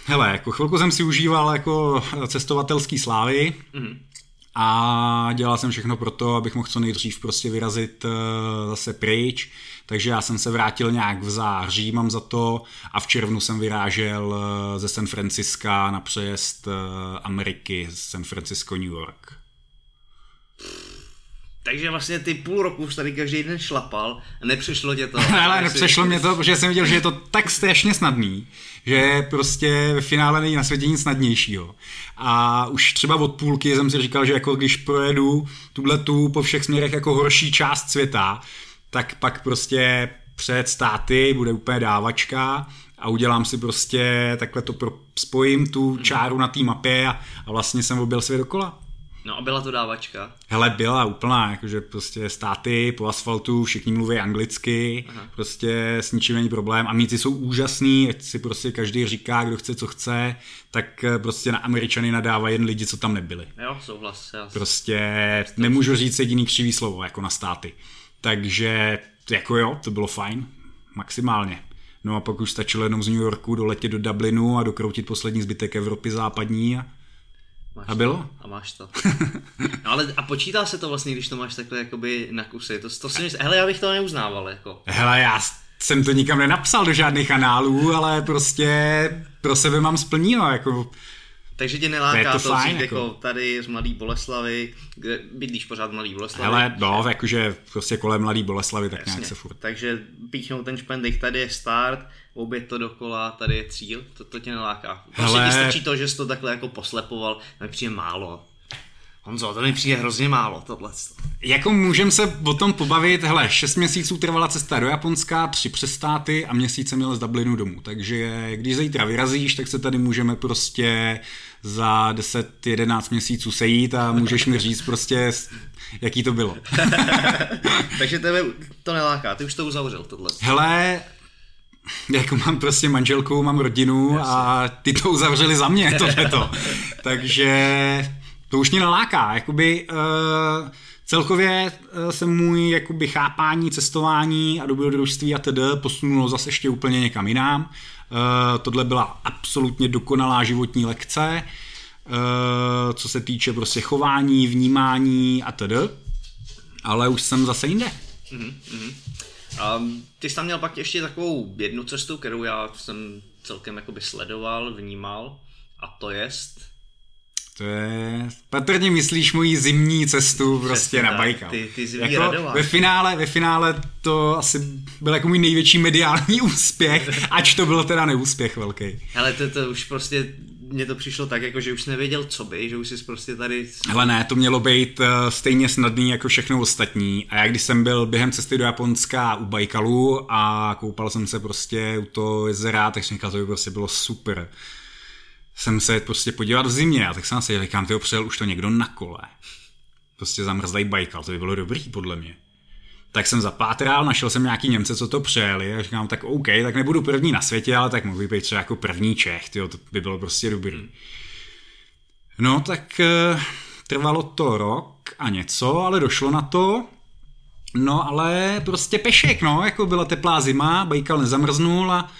hele, jako chvilku jsem si užíval jako cestovatelský slávy mm. a dělal jsem všechno pro to, abych mohl co nejdřív prostě vyrazit zase pryč, takže já jsem se vrátil nějak v září, mám za to, a v červnu jsem vyrážel ze San Francisca na přejezd Ameriky, San Francisco, New York. Takže vlastně ty půl roku tady každý den šlapal a nepřišlo tě to. Ale nepřišlo mě to, protože jsem viděl, že je to tak strašně snadný, že prostě ve finále není na světě nic snadnějšího. A už třeba od půlky jsem si říkal, že jako když projedu tuhletu po všech směrech jako horší část světa, tak pak prostě před státy bude úplně dávačka a udělám si prostě takhle to pro, spojím tu čáru na té mapě a, a vlastně jsem objel svět dokola. No a byla to dávačka? Hele, byla úplná, jakože prostě státy po asfaltu, všichni mluví anglicky, aha, prostě s ničím není problém. A Americi jsou úžasný, ať si prostě každý říká, kdo chce, co chce, tak prostě na Američany nadávají jen lidi, co tam nebyli. Jo, souhlas. Já prostě to nemůžu říct jediný křivý slovo, jako na státy. Takže jako jo, to bylo fajn, maximálně. No a pak už stačilo jenom z New Yorku doletět do Dublinu a dokroutit poslední zbytek Evropy západní a máš a bylo? To. A máš to. No ale a počítá se to vlastně, když to máš takhle jakoby na kusy. To, to si myslím, hele, já bych to neuznával. Jako. Hele, já jsem to nikam nenapsal do žádných análů, ale prostě pro sebe mám splnilo. Jako. Takže tě neláká to, to fajn, vzít jako. Jako tady z Mladý Boleslavy, kde bydlíš pořád Mladý Boleslavy. Hele, no, jakože prostě kolem Mladý Boleslavy, tak jasně, nějak se furt. Takže píchnout ten špendek, tady je start, obět to dokola, tady je cíl, to, to tě neláká. Prostě ti stačí to, že jsi to takhle jako poslepoval, mi přijde málo. Honzo, to mi přijde hrozně málo, tohle. Jako můžem se o tom pobavit, hele, šest měsíců trvala cesta do Japonska, tři přestáty a měsíc jsem jel z Dublinu domů, takže když zítra vyrazíš, tak se tady můžeme prostě za deset jedenáct měsíců sejít a můžeš mi říct prostě, jaký to bylo. Takže tebe to neláká, ty už to uzavřel, tohle. Hele, jako mám prostě manželku, mám rodinu a ty to uzavřeli za mě, tohleto. Takže to už mě naláká, jakoby uh, celkově uh, se můj jakoby chápání, cestování a dobrodružství a tedy posunulo zase ještě úplně někam jinam. Uh, tohle byla absolutně dokonalá životní lekce, uh, co se týče prostě chování, vnímání a tedy, ale už jsem zase jinde. Mm-hmm. Um, ty jsi tam měl pak ještě takovou jednu cestu, kterou já jsem celkem jakoby sledoval, vnímal a to jest... To je, patrně myslíš moji zimní cestu prostě na bajka. Ty, ty zimní jako radová. Ve finále, ve finále to asi byl jako můj největší mediální úspěch, ač to byl teda neúspěch velký. Hele, to, to už prostě, mně to přišlo tak, jako, že už jsi nevěděl, co by, že už jsi prostě tady... Hele ne, to mělo být stejně snadný jako všechno ostatní. A já když jsem byl během cesty do Japonska u Bajkalu a koupal jsem se prostě u toho jezera, tak jsem říkal, to by prostě bylo super. Jsem se prostě podívat v zimě a tak jsem se říkám, tyho přijel už to někdo na kole. Prostě zamrzlej Bajkal, to by bylo dobrý podle mě. Tak jsem zapátral, našel jsem nějaký Němce, co to přejeli a říkám, tak OK, tak nebudu první na světě, ale tak mohl být třeba jako první Čech, tyjo, to by bylo prostě dobrý. No tak trvalo to rok a něco, ale došlo na to, no ale prostě pešek, no, jako byla teplá zima, Bajkal nezamrznul a,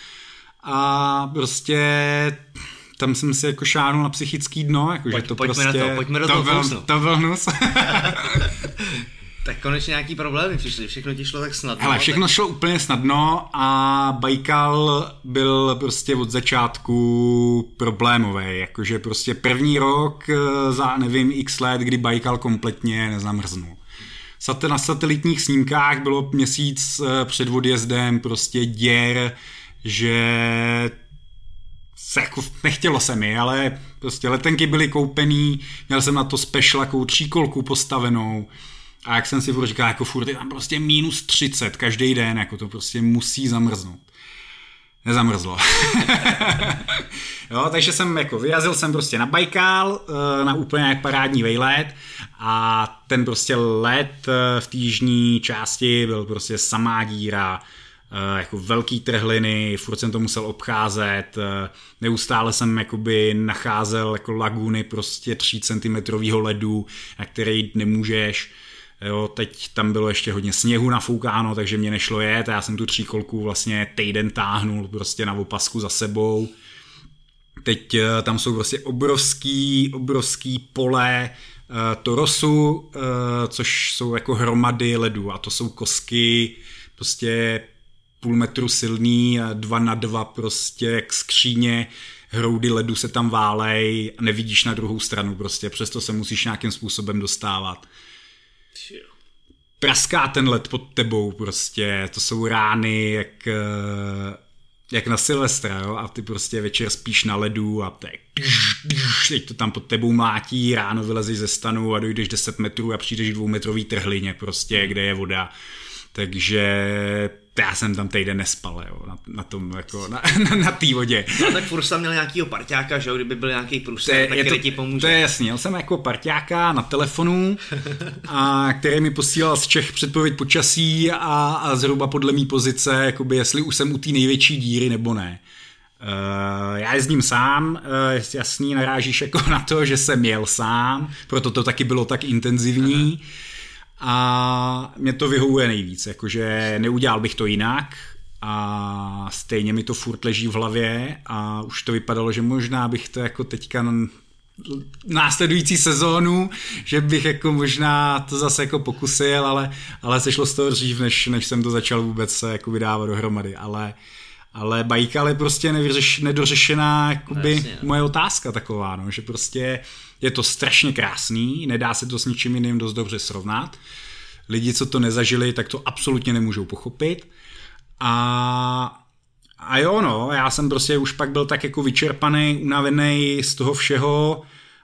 a prostě... Tam jsem si jako šárnul na psychický dno, jakože Pojď, to pojďme prostě... Pojďme na to, pojďme do toho kousnu. To byl hnus. Tak konečně nějaký problémy přišly, všechno ti šlo tak snadno. Hele, všechno tak... šlo úplně snadno a Bajkal byl prostě od začátku problémový, jakože prostě první rok za nevím x let, kdy Bajkal kompletně nezamrznul. Na satelitních snímkách bylo měsíc před odjezdem prostě děr, že... Se jako nechtělo se mi, ale prostě letenky byly koupený, měl jsem na to specialakou tříkolku postavenou a jak jsem si furt říkal, jako furt je tam prostě minus třicet každý den, jako to prostě musí zamrznout. Nezamrzlo. Jo, takže jsem jako vyrazil jsem prostě na Bajkal, na úplně parádní vejlet a ten prostě let v té jižní části byl prostě samá díra, jako velký trhliny, furt jsem to musel obcházet, neustále jsem jakoby nacházel jako laguny prostě tří centimetrů ledu, na který jít nemůžeš, jo, teď tam bylo ještě hodně sněhu nafoukáno, takže mě nešlo jet a já jsem tu tříkolku vlastně týden táhnul prostě na opasku za sebou. Teď tam jsou prostě obrovský, obrovský pole torosu, což jsou jako hromady ledu a to jsou kosky prostě půl metru silný, dva na dva prostě jak skříně, hroudy ledu se tam válej a nevidíš na druhou stranu prostě, přesto se musíš nějakým způsobem dostávat. Praská ten led pod tebou prostě, to jsou rány jak, jak na Silvestra, jo? A ty prostě večer spíš na ledu a tak, teď to tam pod tebou mlátí, ráno vylezeš ze stanu a dojdeš deset metrů a přijdeš dvoumetrový trhlině prostě, kde je voda. Takže já jsem tam týden nespal, jo, na, na tom, jako, na, na, na té vodě. No tak furt jsem měl nějakýho parťáka, že jo, kdyby byl nějaký průser, tak který ti pomůže. To je jasný, měl jsem jako parťáka na telefonu, a který mi posílal z Čech předpověď počasí a, a zhruba podle mý pozice, jakoby jestli už jsem u té největší díry nebo ne. Uh, já jezdím sám, uh, jasný, narážíš jako na to, že jsem jel sám, proto to taky bylo tak intenzivní. Aha. A mě to vyhovuje nejvíc, jakože neudělal bych to jinak a stejně mi to furt leží v hlavě a už to vypadalo, že možná bych to jako teďka následující sezónu, že bych jako možná to zase jako pokusil, ale, ale sešlo z toho dřív, než, než jsem to začal vůbec se jako vydávat dohromady, ale ale bajkal je prostě nevyřeš, nedořešená jakoby, no, jasně, no. Moje otázka taková, no, že prostě je to strašně krásný, nedá se to s ničím jiným dost dobře srovnat. Lidi, co to nezažili, tak to absolutně nemůžou pochopit. A, a jo, no, já jsem prostě už pak byl tak jako vyčerpaný, unavený z toho všeho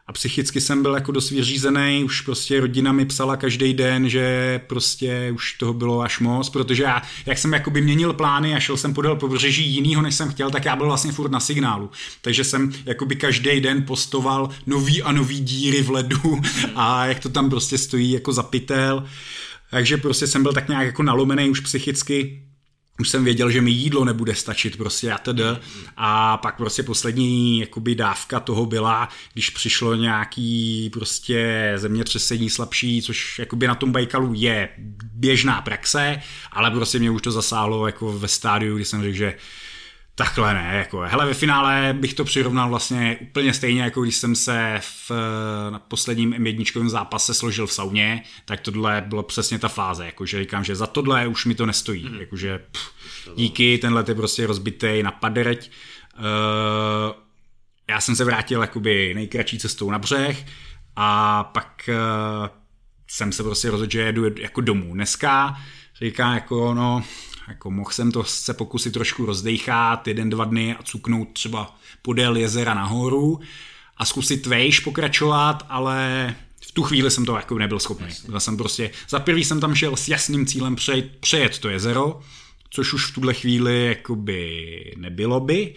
a psychicky jsem byl jako dost vyřízený, už prostě rodina mi psala každý den, že prostě už toho bylo až moc, protože já, jak jsem jakoby měnil plány a šel jsem podél pobřeží jinýho, než jsem chtěl, tak já byl vlastně furt na signálu, takže jsem jakoby každý den postoval nový a nový díry v ledu a jak to tam prostě stojí jako za pytel, takže prostě jsem byl tak nějak jako nalomený už psychicky. Už jsem věděl, že mi jídlo nebude stačit prostě a td. A pak prostě poslední jakoby dávka toho byla, když přišlo nějaký prostě zemětřesení slabší, což jakoby na tom Bajkalu je běžná praxe, ale prostě mě už to zasáhlo jako ve stádiu, kdy jsem řekl, že takhle ne, jako hele, ve finále bych to přirovnal vlastně úplně stejně, jako když jsem se v na posledním em jedničkovém zápase složil v sauně, tak tohle bylo přesně ta fáze, jakože říkám, že za tohle už mi to nestojí, mm-hmm. jakože pff, díky, tenhle je prostě rozbitej na paderť. Uh, já jsem se vrátil jakoby nejkratší cestou na břeh a pak uh, jsem se prostě rozhodl, že jedu jako domů. Dneska říkám jako no... Jako mohl jsem to se pokusit trošku rozdejchat jeden, dva dny a cuknout třeba podél jezera nahoru a zkusit vejš pokračovat, ale v tu chvíli jsem to jako nebyl schopný. Jsem prostě, za prvý jsem tam šel s jasným cílem přejet, přejet to jezero, což už v tuhle chvíli jakoby nebylo by.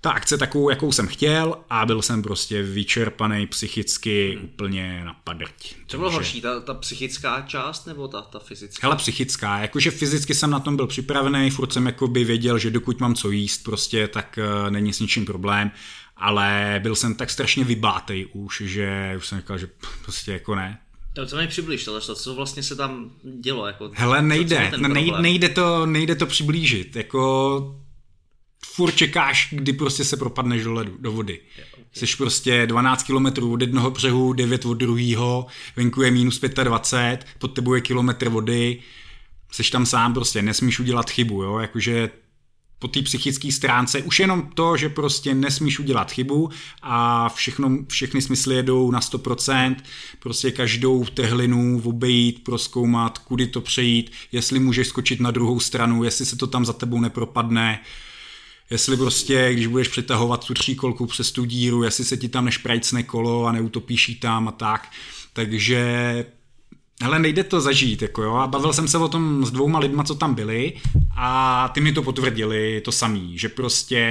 Ta akce takovou, jakou jsem chtěl a byl jsem prostě vyčerpaný psychicky hmm. úplně na padrť. Co bylo horší, ta, ta psychická část nebo ta, ta fyzická? Hele, psychická, jakože fyzicky jsem na tom byl připravený, furt jsem jakoby věděl, že dokud mám co jíst prostě, tak uh, není s ničím problém, ale byl jsem tak strašně vybátej už, že už jsem říkal, že prostě jako ne. Co mi přiblíž, ale co vlastně se tam dělo? Jako, hele, nejde, nejde, nejde, to, nejde to přiblížit, jako... Furt čekáš, kdy prostě se propadneš do ledu, do vody. Okay. Jsi prostě dvanáct kilometrů od jednoho břehu, devět od druhého, venku je mínus dvacet pět, pod tebou je kilometr vody, jsi tam sám prostě, nesmíš udělat chybu, jo, jakože po té psychické stránce už jenom to, že prostě nesmíš udělat chybu a všechno, všechny smysly jedou na sto procent, prostě každou trhlinu obejít, prozkoumat, kudy to přejít, jestli můžeš skočit na druhou stranu, jestli se to tam za tebou nepropadne, jestli prostě, když budeš přetahovat tu tříkolku přes tu díru, jestli se ti tam nešprajcne kolo a neutopíš jí tam a tak. Takže, hele, nejde to zažít, jako jo. A bavil jsem se o tom s dvouma lidma, co tam byli a ty mi to potvrdili to samý, že prostě,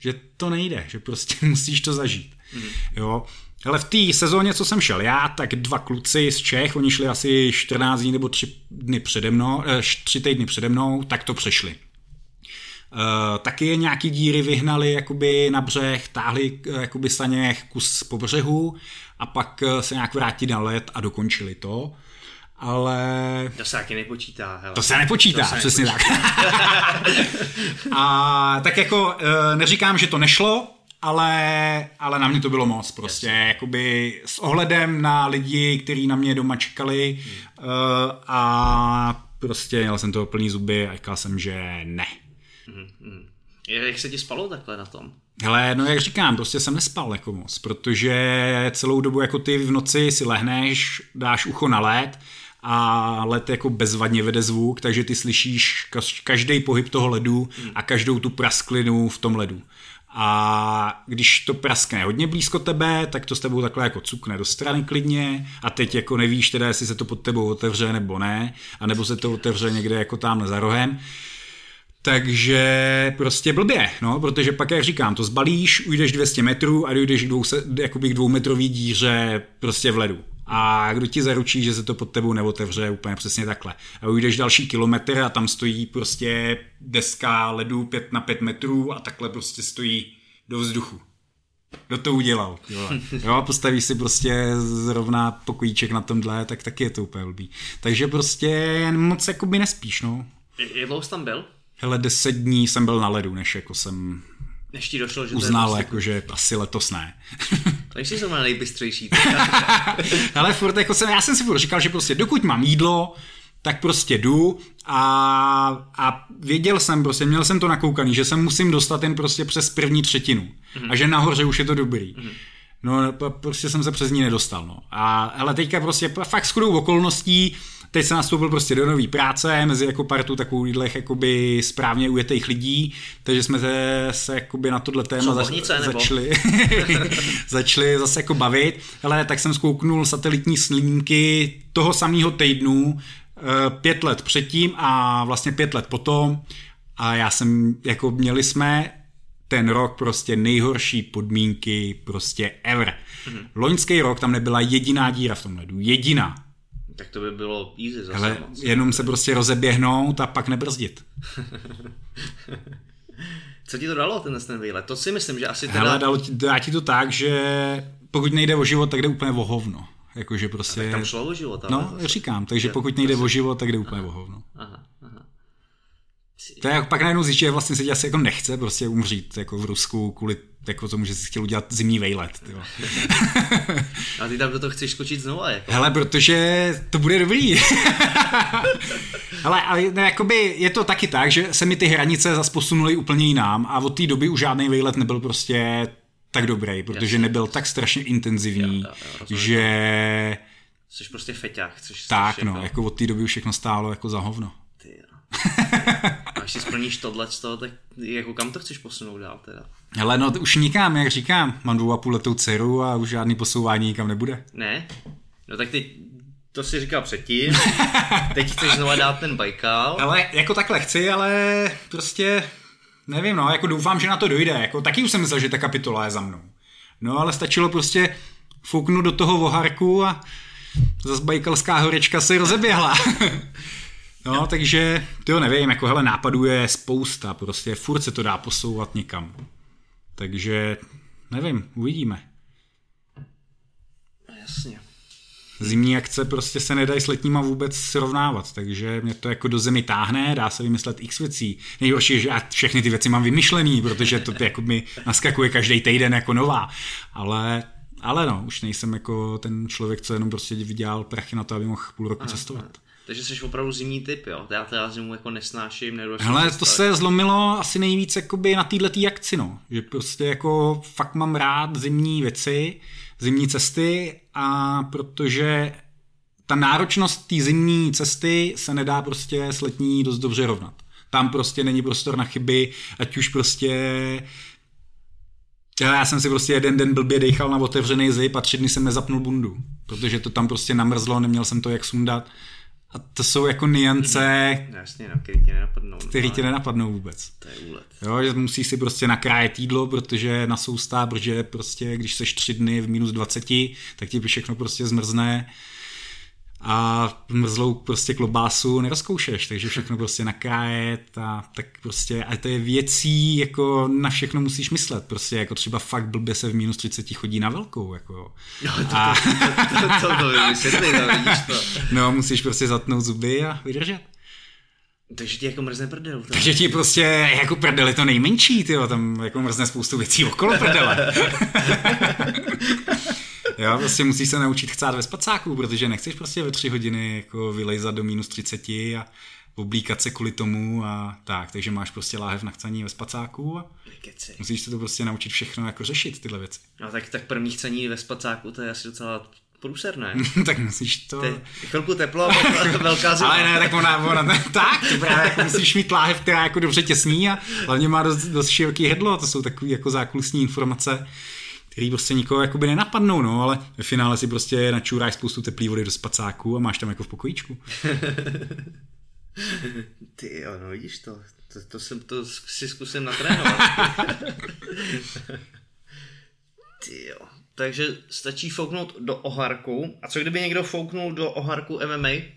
že to nejde, že prostě musíš to zažít, mm. jo. Hele, v té sezóně, co jsem šel já, tak dva kluci z Čech, oni šli asi čtrnáct dní nebo tři dny přede mnou, tři týdny přede mnou, tak to přešli. Uh, taky je nějaký díry vyhnali jakoby na břeh, táhli jakoby saně kus po břehu a pak se nějak vrátili na led a dokončili to, ale... To se taky nepočítá. Hele. To se nepočítá, to se přesně nepočítá. Tak. A tak jako neříkám, že to nešlo, ale, ale na mě to bylo moc prostě, yes. Jakoby s ohledem na lidi, kteří na mě doma čekali hmm. uh, a prostě měl jsem toho plný zuby a říkal jsem, že ne. Mm-hmm. Jak se ti spalo takhle na tom? Hele, no jak říkám, prostě jsem nespal jako moc, protože celou dobu jako ty v noci si lehneš, dáš ucho na led a led jako bezvadně vede zvuk, takže ty slyšíš každý pohyb toho ledu a každou tu prasklinu v tom ledu. A když to praskne hodně blízko tebe, tak to s tebou takhle jako cukne do strany klidně a teď jako nevíš teda, jestli se to pod tebou otevře nebo ne, anebo se to otevře někde jako tamhle za rohem. Takže prostě blbě, no, protože pak, jak říkám, to zbalíš, ujdeš dvě stě metrů a dojdeš dvou, jakoby k dvoumetrový díře prostě v ledu. A kdo ti zaručí, že se to pod tebou neotevře úplně přesně takhle. A ujdeš další kilometr a tam stojí prostě deska ledu pět na pět metrů a takhle prostě stojí do vzduchu. Kdo to udělal? Jo, a postavíš si prostě zrovna pokojíček na tomhle, tak taky je to úplně blbý. Takže prostě moc jakoby nespíš, no. Jak dlouho jsi tam byl? Hele, deset dní jsem byl na ledu, než jako jsem než ti došlo, že uznal, to je jako, že asi letos ne. To nejsi zrovna nejbystřejší. Ale furt, jako jsem, já jsem si furt říkal, že prostě dokud mám jídlo, tak prostě jdu a, a věděl jsem prostě, měl jsem to nakoukaný, že se musím dostat jen prostě přes první třetinu mm-hmm. a že nahoře už je to dobrý. Mm-hmm. No prostě jsem se přes ní nedostal. No. A, ale teďka prostě fakt shodou okolností teď jsem nastoupil prostě do nový práce mezi jako partu takových jakoby správně ujetých lidí, takže jsme se, se jakoby na tohle téma bohnice, zač- začali, začali zase jako bavit. Hele, tak jsem zkouknul satelitní snímky toho samého týdnu pět let předtím a vlastně pět let potom a já jsem, jako měli jsme ten rok prostě nejhorší podmínky prostě ever. Mm-hmm. Loňský rok tam nebyla jediná díra v tom ledu, jediná. Tak to by bylo easy zase. Hele, jenom se prostě rozeběhnout a pak nebrzdit. Co ti to dalo tenhle ten výlet? To si myslím, že asi teda... Hele, dalo, dá ti to tak, že pokud nejde o život, tak jde úplně o hovno. Jakože prostě... A tak tam šlo o život. Ale no, to... říkám, takže je, pokud nejde prostě... o život, tak jde úplně aha, o hovno. Aha, aha. To je, pak najednou zjistí, že vlastně se ti asi jako nechce prostě umřít jako v Rusku kvůli jako tomu, že jsi chtěl udělat zimní vejlet. A ty tam do toho chceš skočit znova. Jako. Hele, protože to bude dobrý. Hele, ale jakoby je to taky tak, že se mi ty hranice zase posunuly úplně jinam a od té doby už žádný vejlet nebyl prostě tak dobrý, protože nebyl tak strašně intenzivní, já, já, já, že... Jsi prostě feťák. Tak jsi no, jako... jako od té doby už všechno stálo jako za hovno. A když si splníš tohle z toho, tak jako kam to chceš posunout dál teda? Hele, no už nikam, jak říkám, mám dvou a půl letou dceru a už žádný posouvání nikam nebude. Ne? No tak teď, to si říkal předtím, teď chceš znovu dát ten Bajkál. Hele, jako takhle chci, ale prostě nevím, no, jako doufám, že na to dojde, jako taky už jsem myslel, že ta kapitola je za mnou. No ale stačilo prostě fouknout do toho voharku a zas bajkalská horečka se rozeběhla. No, takže, tyjo, nevím, jako hele, nápadů je spousta, prostě furt se to dá posouvat někam. Takže, nevím, uvidíme. Jasně. Zimní akce prostě se nedají s letníma vůbec srovnávat, takže mě to jako do zemi táhne, dá se vymyslet x věcí. Nejhorší, že já všechny ty věci mám vymyšlený, protože to jako mi naskakuje každý týden jako nová, ale... Ale no, už nejsem jako ten člověk, co jenom prostě vydělal prachy na to, aby mohl půl roku aha, cestovat. Aha. Takže jsi opravdu zimní typ, jo? Já teda zimu jako nesnáším, nedoším. Hele, to se zlomilo asi nejvíc jakoby na této akci, no. Že prostě jako fakt mám rád zimní věci, zimní cesty a protože ta náročnost té zimní cesty se nedá prostě s letní dost dobře rovnat. Tam prostě není prostor na chyby, ať už prostě... Já jsem si prostě jeden den blbě dejchal na otevřený zip a tři dny jsem nezapnul bundu, protože to tam prostě namrzlo, neměl jsem to jak sundat. A to jsou jako niance, jasně, no, který tě nenapadnou, který tě nenapadnou vůbec. To je úlet. Jo, že musíš si prostě nakrájet jídlo, protože na soustá brže prostě, když seš tři dny v minus dvaceti, tak ti všechno prostě zmrzne a mrzlou prostě klobásu nerozkoušeš, takže všechno prostě nakrájet a tak prostě, a to je věcí, jako na všechno musíš myslet, prostě jako třeba fakt blbě se v minus třiceti chodí na velkou, jako. No to, a... to, to, to, to by vysvětlí, no, vidíš to. No musíš prostě zatnout zuby a vydržet. Takže ti jako mrzne prdel. Takže ti prostě jako prdel je to nejmenší, tyjo, tam jako mrzne spoustu věcí okolo prdele. Jo, prostě musíš se naučit chcát ve spacáku, protože nechceš prostě ve tři hodiny jako vylejzat do minus třiceti a oblíkat se kvůli tomu a tak, takže máš prostě láhev na chcení ve spacáku a musíš se to prostě naučit všechno jako řešit tyhle věci. No tak, tak první chcení ve spacáku to je asi docela průserné. Tak musíš to... Te, chvilku teplo, velká zima. Ale ne, tak ona, ona tak, ty právě jako musíš mít láhev, která jako dobře těsní a hlavně má dost, dost široký hrdlo. To jsou takové jako zákulisní informace, který prostě nikoho jakoby nenapadnou, no, ale ve finále si prostě načůráš spoustu teplý vody do spacáku a máš tam jako v pokojíčku. Ty jo, no vidíš to, to, to, jsem, to si zkusím natrénovat. Ty jo, takže stačí fouknout do oharku, a co kdyby někdo fouknul do oharku M M A?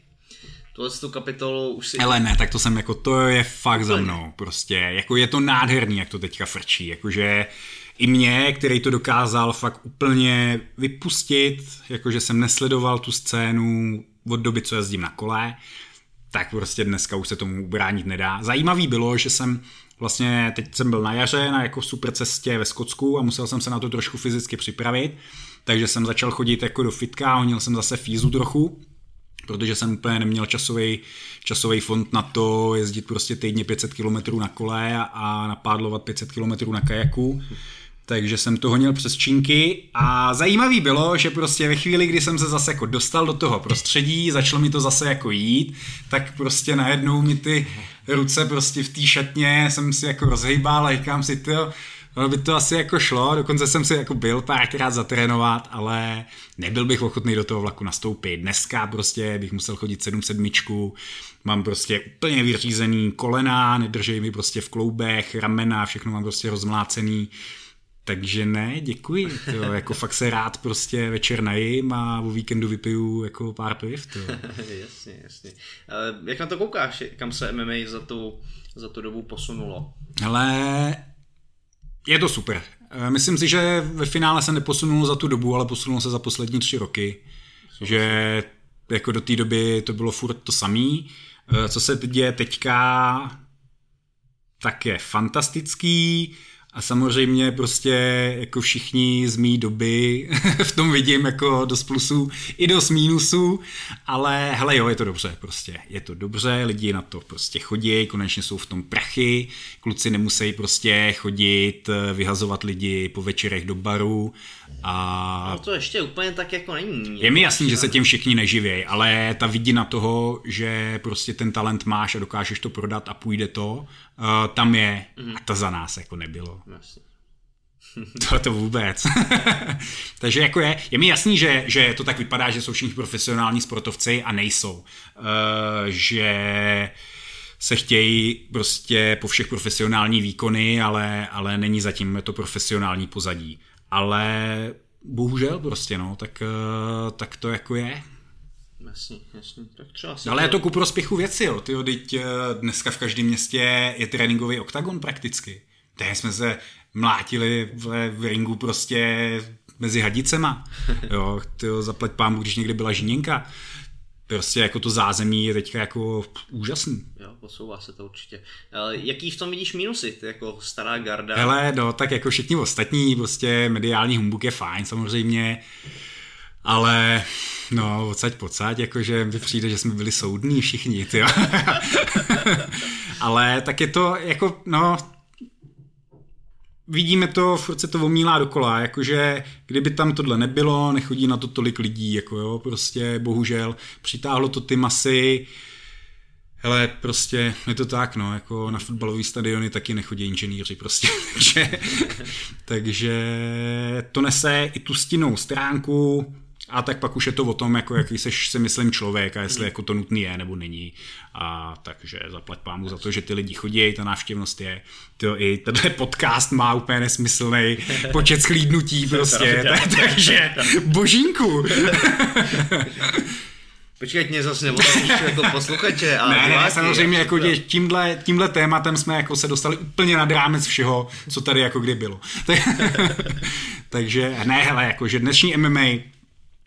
Tuhle tu kapitolu už si... Hele ne, tak to jsem jako, to je fakt za mnou, prostě, jako je to nádherný, jak to teďka frčí, jakože... I mě, který to dokázal fakt úplně vypustit, jakože jsem nesledoval tu scénu od doby, co jezdím na kole, tak prostě dneska už se tomu ubránit nedá. Zajímavý bylo, že jsem vlastně, teď jsem byl na jaře na jako super cestě ve Skotsku a musel jsem se na to trošku fyzicky připravit, takže jsem začal chodit jako do fitka, honil jsem zase fízu trochu, protože jsem úplně neměl časový, časový fond na to jezdit prostě týdně pět set kilometrů na kole a, a napádlovat pět set kilometrů na kajaku. Takže jsem to honil přes činky a zajímavý bylo, že prostě ve chvíli, kdy jsem se zase jako dostal do toho prostředí, začalo mi to zase jako jít, tak prostě najednou mi ty ruce prostě v té šatně jsem si jako rozhejbal a říkám si to, ono by to asi jako šlo, dokonce jsem si jako byl párkrát zatrénovat, ale nebyl bych ochotný do toho vlaku nastoupit. Dneska prostě bych musel chodit sedm sedmičku, mám prostě úplně vyřízený kolena, nedržej mi prostě v kloubech, ramena, všechno mám prostě rozmlácený. Takže ne, děkuji. To, jako fakt se rád prostě večer najím a o víkendu vypiju jako pár piv. Jasně, jasně. Ale jak na to koukáš, kam se M M A za tu, za tu dobu posunulo? Ale je to super. Myslím si, že ve finále se neposunulo za tu dobu, ale posunulo se za poslední tři roky. Super. Že jako do té doby to bylo furt to samý. Co se děje teďka, tak je fantastický. A samozřejmě prostě jako všichni z mý doby v tom vidím jako dost plusů i dost mínusů, ale hele jo, je to dobře prostě, je to dobře, lidi na to prostě chodí, konečně jsou v tom prachy, kluci nemusí prostě chodit, vyhazovat lidi po večerech do baru a... No to ještě úplně tak jako není. Je mi jasný, že se tím všichni neživějí, ale ta vidina toho, že prostě ten talent máš a dokážeš to prodat a půjde to, Uh, tam je, mm-hmm. a to za nás jako nebylo. To to vůbec. Takže jako je, je mi jasný, že, že to tak vypadá, že jsou všichni profesionální sportovci a nejsou. Uh, že se chtějí prostě po všech profesionální výkony, ale, ale není zatím to profesionální pozadí. Ale bohužel prostě, no, tak, uh, tak to jako je. Jasně, jasně. Tak třeba ale je to ku prospěchu věci, jo. Tyjo, teď dneska v každém městě je tréninkový oktagon prakticky. Teď jsme se mlátili v ringu prostě mezi hadicema. Jo, tyjo, zaplať pámu, když někdy byla žíněnka. Prostě jako to zázemí je teďka jako úžasný. Jo, posouvá se to určitě. Ale jaký v tom vidíš mínusy? Ty jako stará garda? Hele, no, tak jako všichni ostatní, prostě mediální humbuk je fajn samozřejmě. Ale no, odsaď pocať, jakože mi přijde, že jsme byli soudní všichni, tyjo. Ale tak je to, jako, no, vidíme to, furt se to omílá dokola, jakože kdyby tam tohle nebylo, nechodí na to tolik lidí, jako jo, prostě, bohužel, přitáhlo to ty masy, hele, prostě, je to tak, no, jako na fotbalový stadiony taky nechodí inženýři, prostě, takže, takže to nese i tu stinnou stránku, a tak pak už je to o tom, jako jaký seš, si myslím, člověk a jestli jako to nutný je nebo není. A takže zaplať pámu za to, že ty lidi chodí, ta návštěvnost je. To i tenhle podcast má úplně nesmyslný počet shlídnutí prostě. Takže božínku. Počkej, mě zase nevodíš jako posluchače. A ne, ne, samozřejmě jako tě, tímhle, tímhle tématem jsme jako se dostali úplně nad rámec všeho, co tady jako kdy bylo. Takže ne, hele, jako že dnešní M M A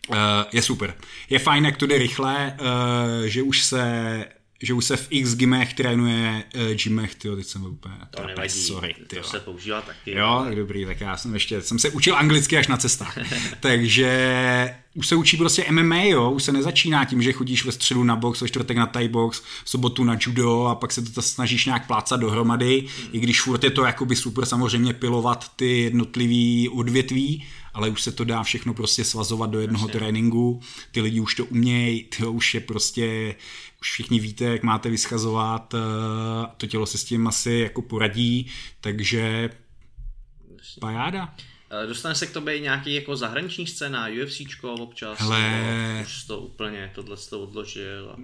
Uh, je super. Je fajn, jak to jde rychle, uh, že už se že už se v x gymech trénuje uh, gymech, tyjo, teď jsem úplně to nevadí, sorry, to se používá taky. Jo, tak dobrý, tak já jsem ještě jsem se učil anglicky až na cestách. Takže už se učí prostě M M A, jo, už se nezačíná tím, že chodíš ve středu na box, ve čtvrtek na thai box, v sobotu na judo a pak se to snažíš nějak plácat dohromady, mm. i když furt je to jakoby super samozřejmě pilovat ty jednotlivý odvětví, ale už se to dá všechno prostě svazovat do jednoho Ještě. tréninku, ty lidi už to umějí, to už je prostě, už všichni víte, jak máte vyschazovat, to tělo se s tím asi jako poradí, takže pajáda. Dostane se k tobě i nějaký jako zahraniční scéna, UFCčko občas? Hele, to, už to úplně tohle to odložil. A...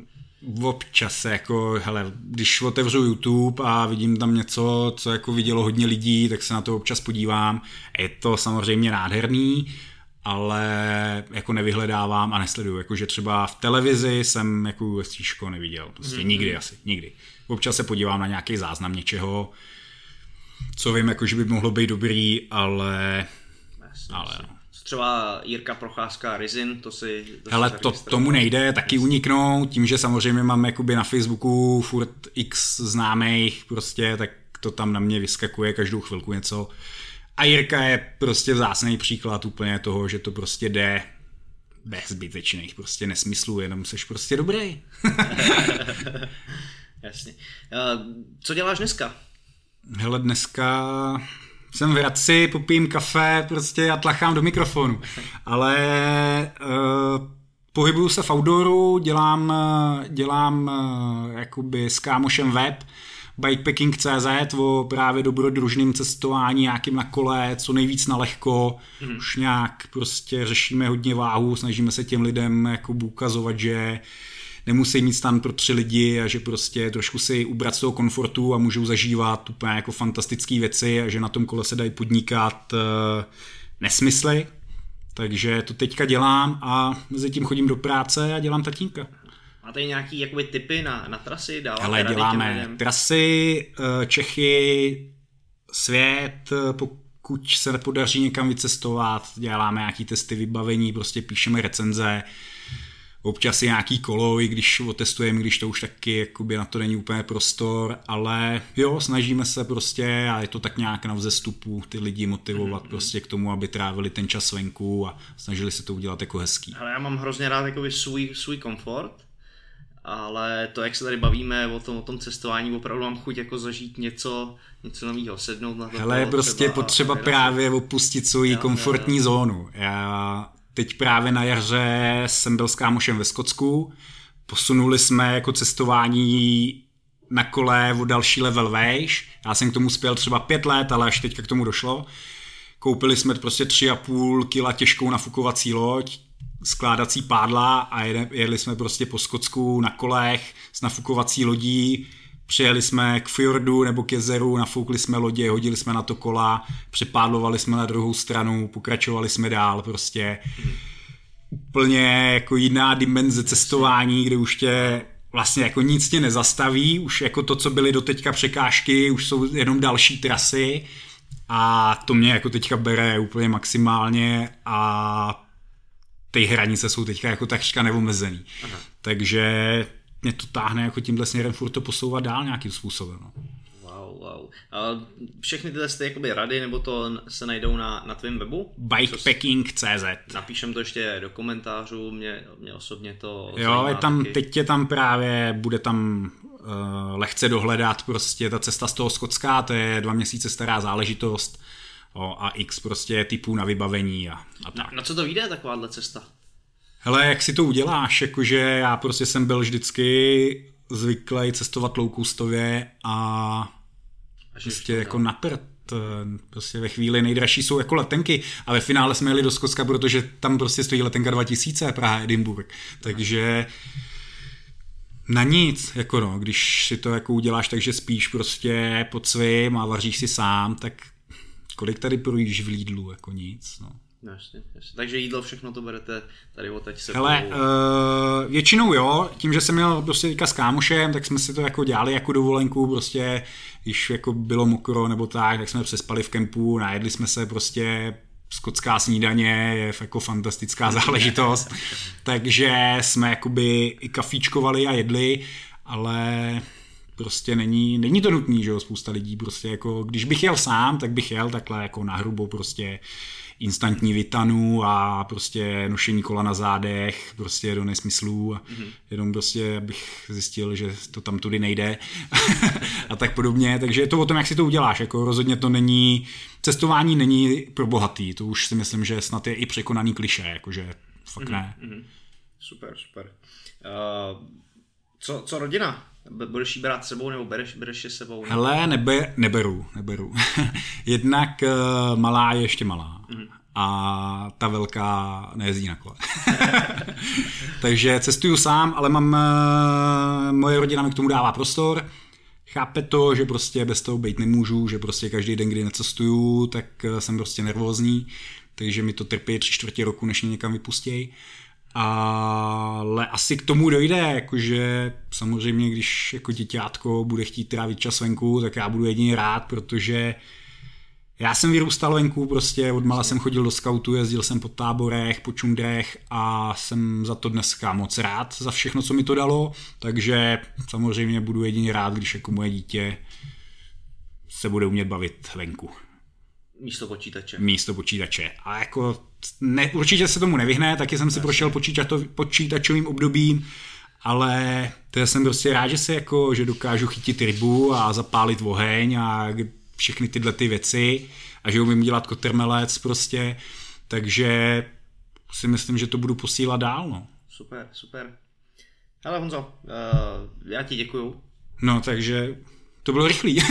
Občas jako, hele, když otevřu YouTube a vidím tam něco, co jako vidělo hodně lidí, tak se na to občas podívám. Je to samozřejmě nádherný, ale jako nevyhledávám a nesleduju. Jakože třeba v televizi jsem jako UFCčko neviděl. Prostě mm-hmm. nikdy asi, nikdy. Občas se podívám na nějaký záznam něčeho, co vím, jako, že by mohlo být dobrý, ale... Jasně, ale no. Třeba Jirka Procházka, Rizin, to si... To hele, to, tomu nejde taky uniknout, tím, že samozřejmě mám jakoby na Facebooku furt x známejch, prostě, tak to tam na mě vyskakuje každou chvilku něco. A Jirka je prostě vzácný příklad úplně toho, že to prostě jde bez zbytečných prostě nesmyslů, jenom seš prostě dobrý. Jasně. Co děláš dneska? Hele, dneska jsem v Hradci, popijím kafe prostě a tlachám do mikrofonu, ale eh, pohybuju se v outdooru, dělám, dělám eh, jakoby s kámošem web, bikepacking tečka cé zet o právě dobrodružným cestování nějakým na kole, co nejvíc na lehko, mm. už nějak prostě řešíme hodně váhu, snažíme se těm lidem jako ukazovat, že nemusí mít stan pro tři lidi a že prostě trošku si ubrat z toho komfortu a můžou zažívat úplně jako fantastické věci a že na tom kole se dají podnikat nesmysly. Takže to teďka dělám a mezi tím chodím do práce a dělám tatínka. Máte nějaký jakoby tipy na, na trasy? Dáváte rady těm lidem? Ale děláme trasy, Čechy, svět, pokud se nepodaří někam vycestovat, děláme nějaký testy vybavení, prostě píšeme recenze. Občas je nějaký kolo, i když otestujeme, když to už taky jakoby na to není úplně prostor, ale jo, snažíme se prostě a je to tak nějak na vzestupu ty lidi motivovat mm-hmm. prostě k tomu, aby trávili ten čas venku a snažili se to udělat jako hezký. Ale já mám hrozně rád jakoby svůj, svůj komfort, ale to, jak se tady bavíme o tom, o tom cestování, opravdu mám chuť jako zažít něco, něco nového, sednout na to. Hele, je prostě potřeba právě opustit svoji komfortní já, já, já. zónu. Já... Teď právě na jaře jsem byl s kámošem ve Skotsku, posunuli jsme jako cestování na kole o další level vejš, já jsem k tomu spěl třeba pět let, ale až teďka k tomu došlo. Koupili jsme prostě tři a půl kila těžkou nafukovací loď, skládací pádla a jedli jsme prostě po Skotsku na kolech s nafukovací lodí. Přijeli jsme k fjordu nebo k jezeru, nafoukli jsme lodě, hodili jsme na to kola, přepádlovali jsme na druhou stranu, pokračovali jsme dál prostě. Hmm. Úplně jako jiná dimenze cestování, kde už tě vlastně jako nic tě nezastaví, už jako to, co byly doteďka překážky, už jsou jenom další trasy a to mě jako teďka bere úplně maximálně a ty hranice jsou teďka jako takřka neomezený. Aha. Takže... mě to táhne jako tímhle směrem furt to posouvat dál nějakým způsobem. No. Wow, wow. A všechny tyhle jste jakoby rady, nebo to se najdou na, na tvém webu? bikepacking tečka cé zet Napíšem to ještě do komentářů, mě, mě osobně to zajímá. Jo, je tam, teď je tam právě, bude tam uh, lehce dohledat prostě ta cesta z toho Skotska, to je dva měsíce stará záležitost o, a x prostě typů na vybavení a, a tak. Na, na co to vyjde takováhle cesta? Hele, jak si to uděláš, jakože já prostě jsem byl vždycky zvyklý cestovat low-coastově a prostě jako na prd. Prostě ve chvíli nejdražší jsou jako letenky a ve finále jsme jeli do Skotska, protože tam prostě stojí letenka dva tisíce Praha, Edinburgh. Takže na nic, jako no, když si to jako uděláš, takže spíš prostě pod svým a vaříš si sám, tak kolik tady projíš v Lidlu, jako nic, no. Jasně, jasně. Takže jídlo, všechno to berete tady odtaď se. Hele, uh, většinou jo, tím, že jsem měl prostě teďka s kámošem, tak jsme si to jako dělali jako dovolenku, prostě, když jako bylo mokro nebo tak, tak jsme přespali v kempu, najedli jsme se prostě, skotská snídaně je jako fantastická záležitost, takže jsme jakoby i kafíčkovali a jedli, ale... Prostě není, není to nutný, že jo, spousta lidí prostě jako, když bych jel sám, tak bych jel takhle jako nahrubo prostě instantní vytanů a prostě nošení kola na zádech, prostě do nesmyslů. Mm-hmm. Jenom prostě bych zjistil, že to tam tudy nejde a tak podobně. Takže je to o tom, jak si to uděláš. Jako rozhodně to není, cestování není pro bohatý. To už si myslím, že snad je i překonaný klišé, jakože fakt ne. Mm-hmm. Super, super. Uh, co, co rodina? Budeš ji brát s sebou nebo bereš, bereš je sebou? Nebo... Hele, nebe, neberu, neberu. Jednak uh, malá je ještě malá mm. a ta velká nejezdí na kole. Takže cestuju sám, ale mám, uh, moje rodina mi k tomu dává prostor. Chápe to, že prostě bez toho být nemůžu, že prostě každý den, kdy necestuju, tak uh, jsem prostě nervózní, takže mi to trpí tři čtvrtě roku, než mě někam vypustějí. Ale asi k tomu dojde, jakože samozřejmě, když jako děťátko bude chtít trávit čas venku, tak já budu jedině rád, protože já jsem vyrůstal venku, prostě odmala jsem chodil do skautu, jezdil jsem po táborech, po čundrech a jsem za to dneska moc rád, za všechno, co mi to dalo, takže samozřejmě budu jedině rád, když jako moje dítě se bude umět bavit venku. Místo počítače. Místo počítače. A jako ne, určitě se tomu nevyhne, taky jsem si prošel počítato, počítačovým obdobím, ale to jsem prostě rád, že se jako, že dokážu chytit rybu a zapálit oheň a všechny tyhle ty věci a že umím dělat kotrmelec prostě, takže si myslím, že to budu posílat dál. No. Super, super. Hele Honzo, uh, já ti děkuju. No takže to bylo rychlý.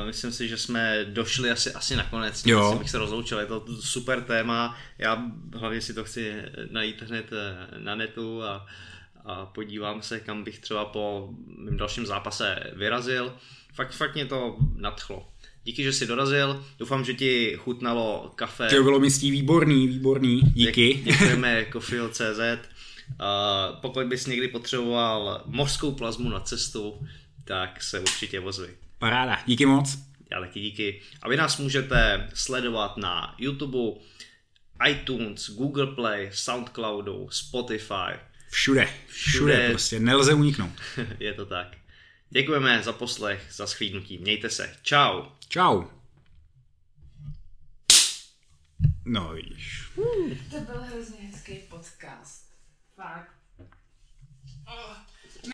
Uh, myslím si, že jsme došli asi, asi nakonec, asi bych se rozloučil, je to super téma, já hlavně si to chci najít hned na netu a, a podívám se, kam bych třeba po mým dalším zápase vyrazil, fakt, fakt mě to nadchlo. Díky, že jsi dorazil, doufám, že ti chutnalo kafe. To bylo místí výborný, výborný, díky. Děkujeme Coffee tečka cé zet, uh, pokud bys někdy potřeboval mořskou plazmu na cestu, tak se určitě ozvi. Paráda, díky moc. Já taky díky. A vy nás můžete sledovat na YouTube, iTunes, Google Play, Soundcloudu, Spotify. Všude, všude, všude prostě nelze uniknout. Je to tak. Děkujeme za poslech, za shlédnutí. Mějte se. Čau. Čau. No vidíš. Uh. To byl hrozně hezký podcast. Fakt. Oh.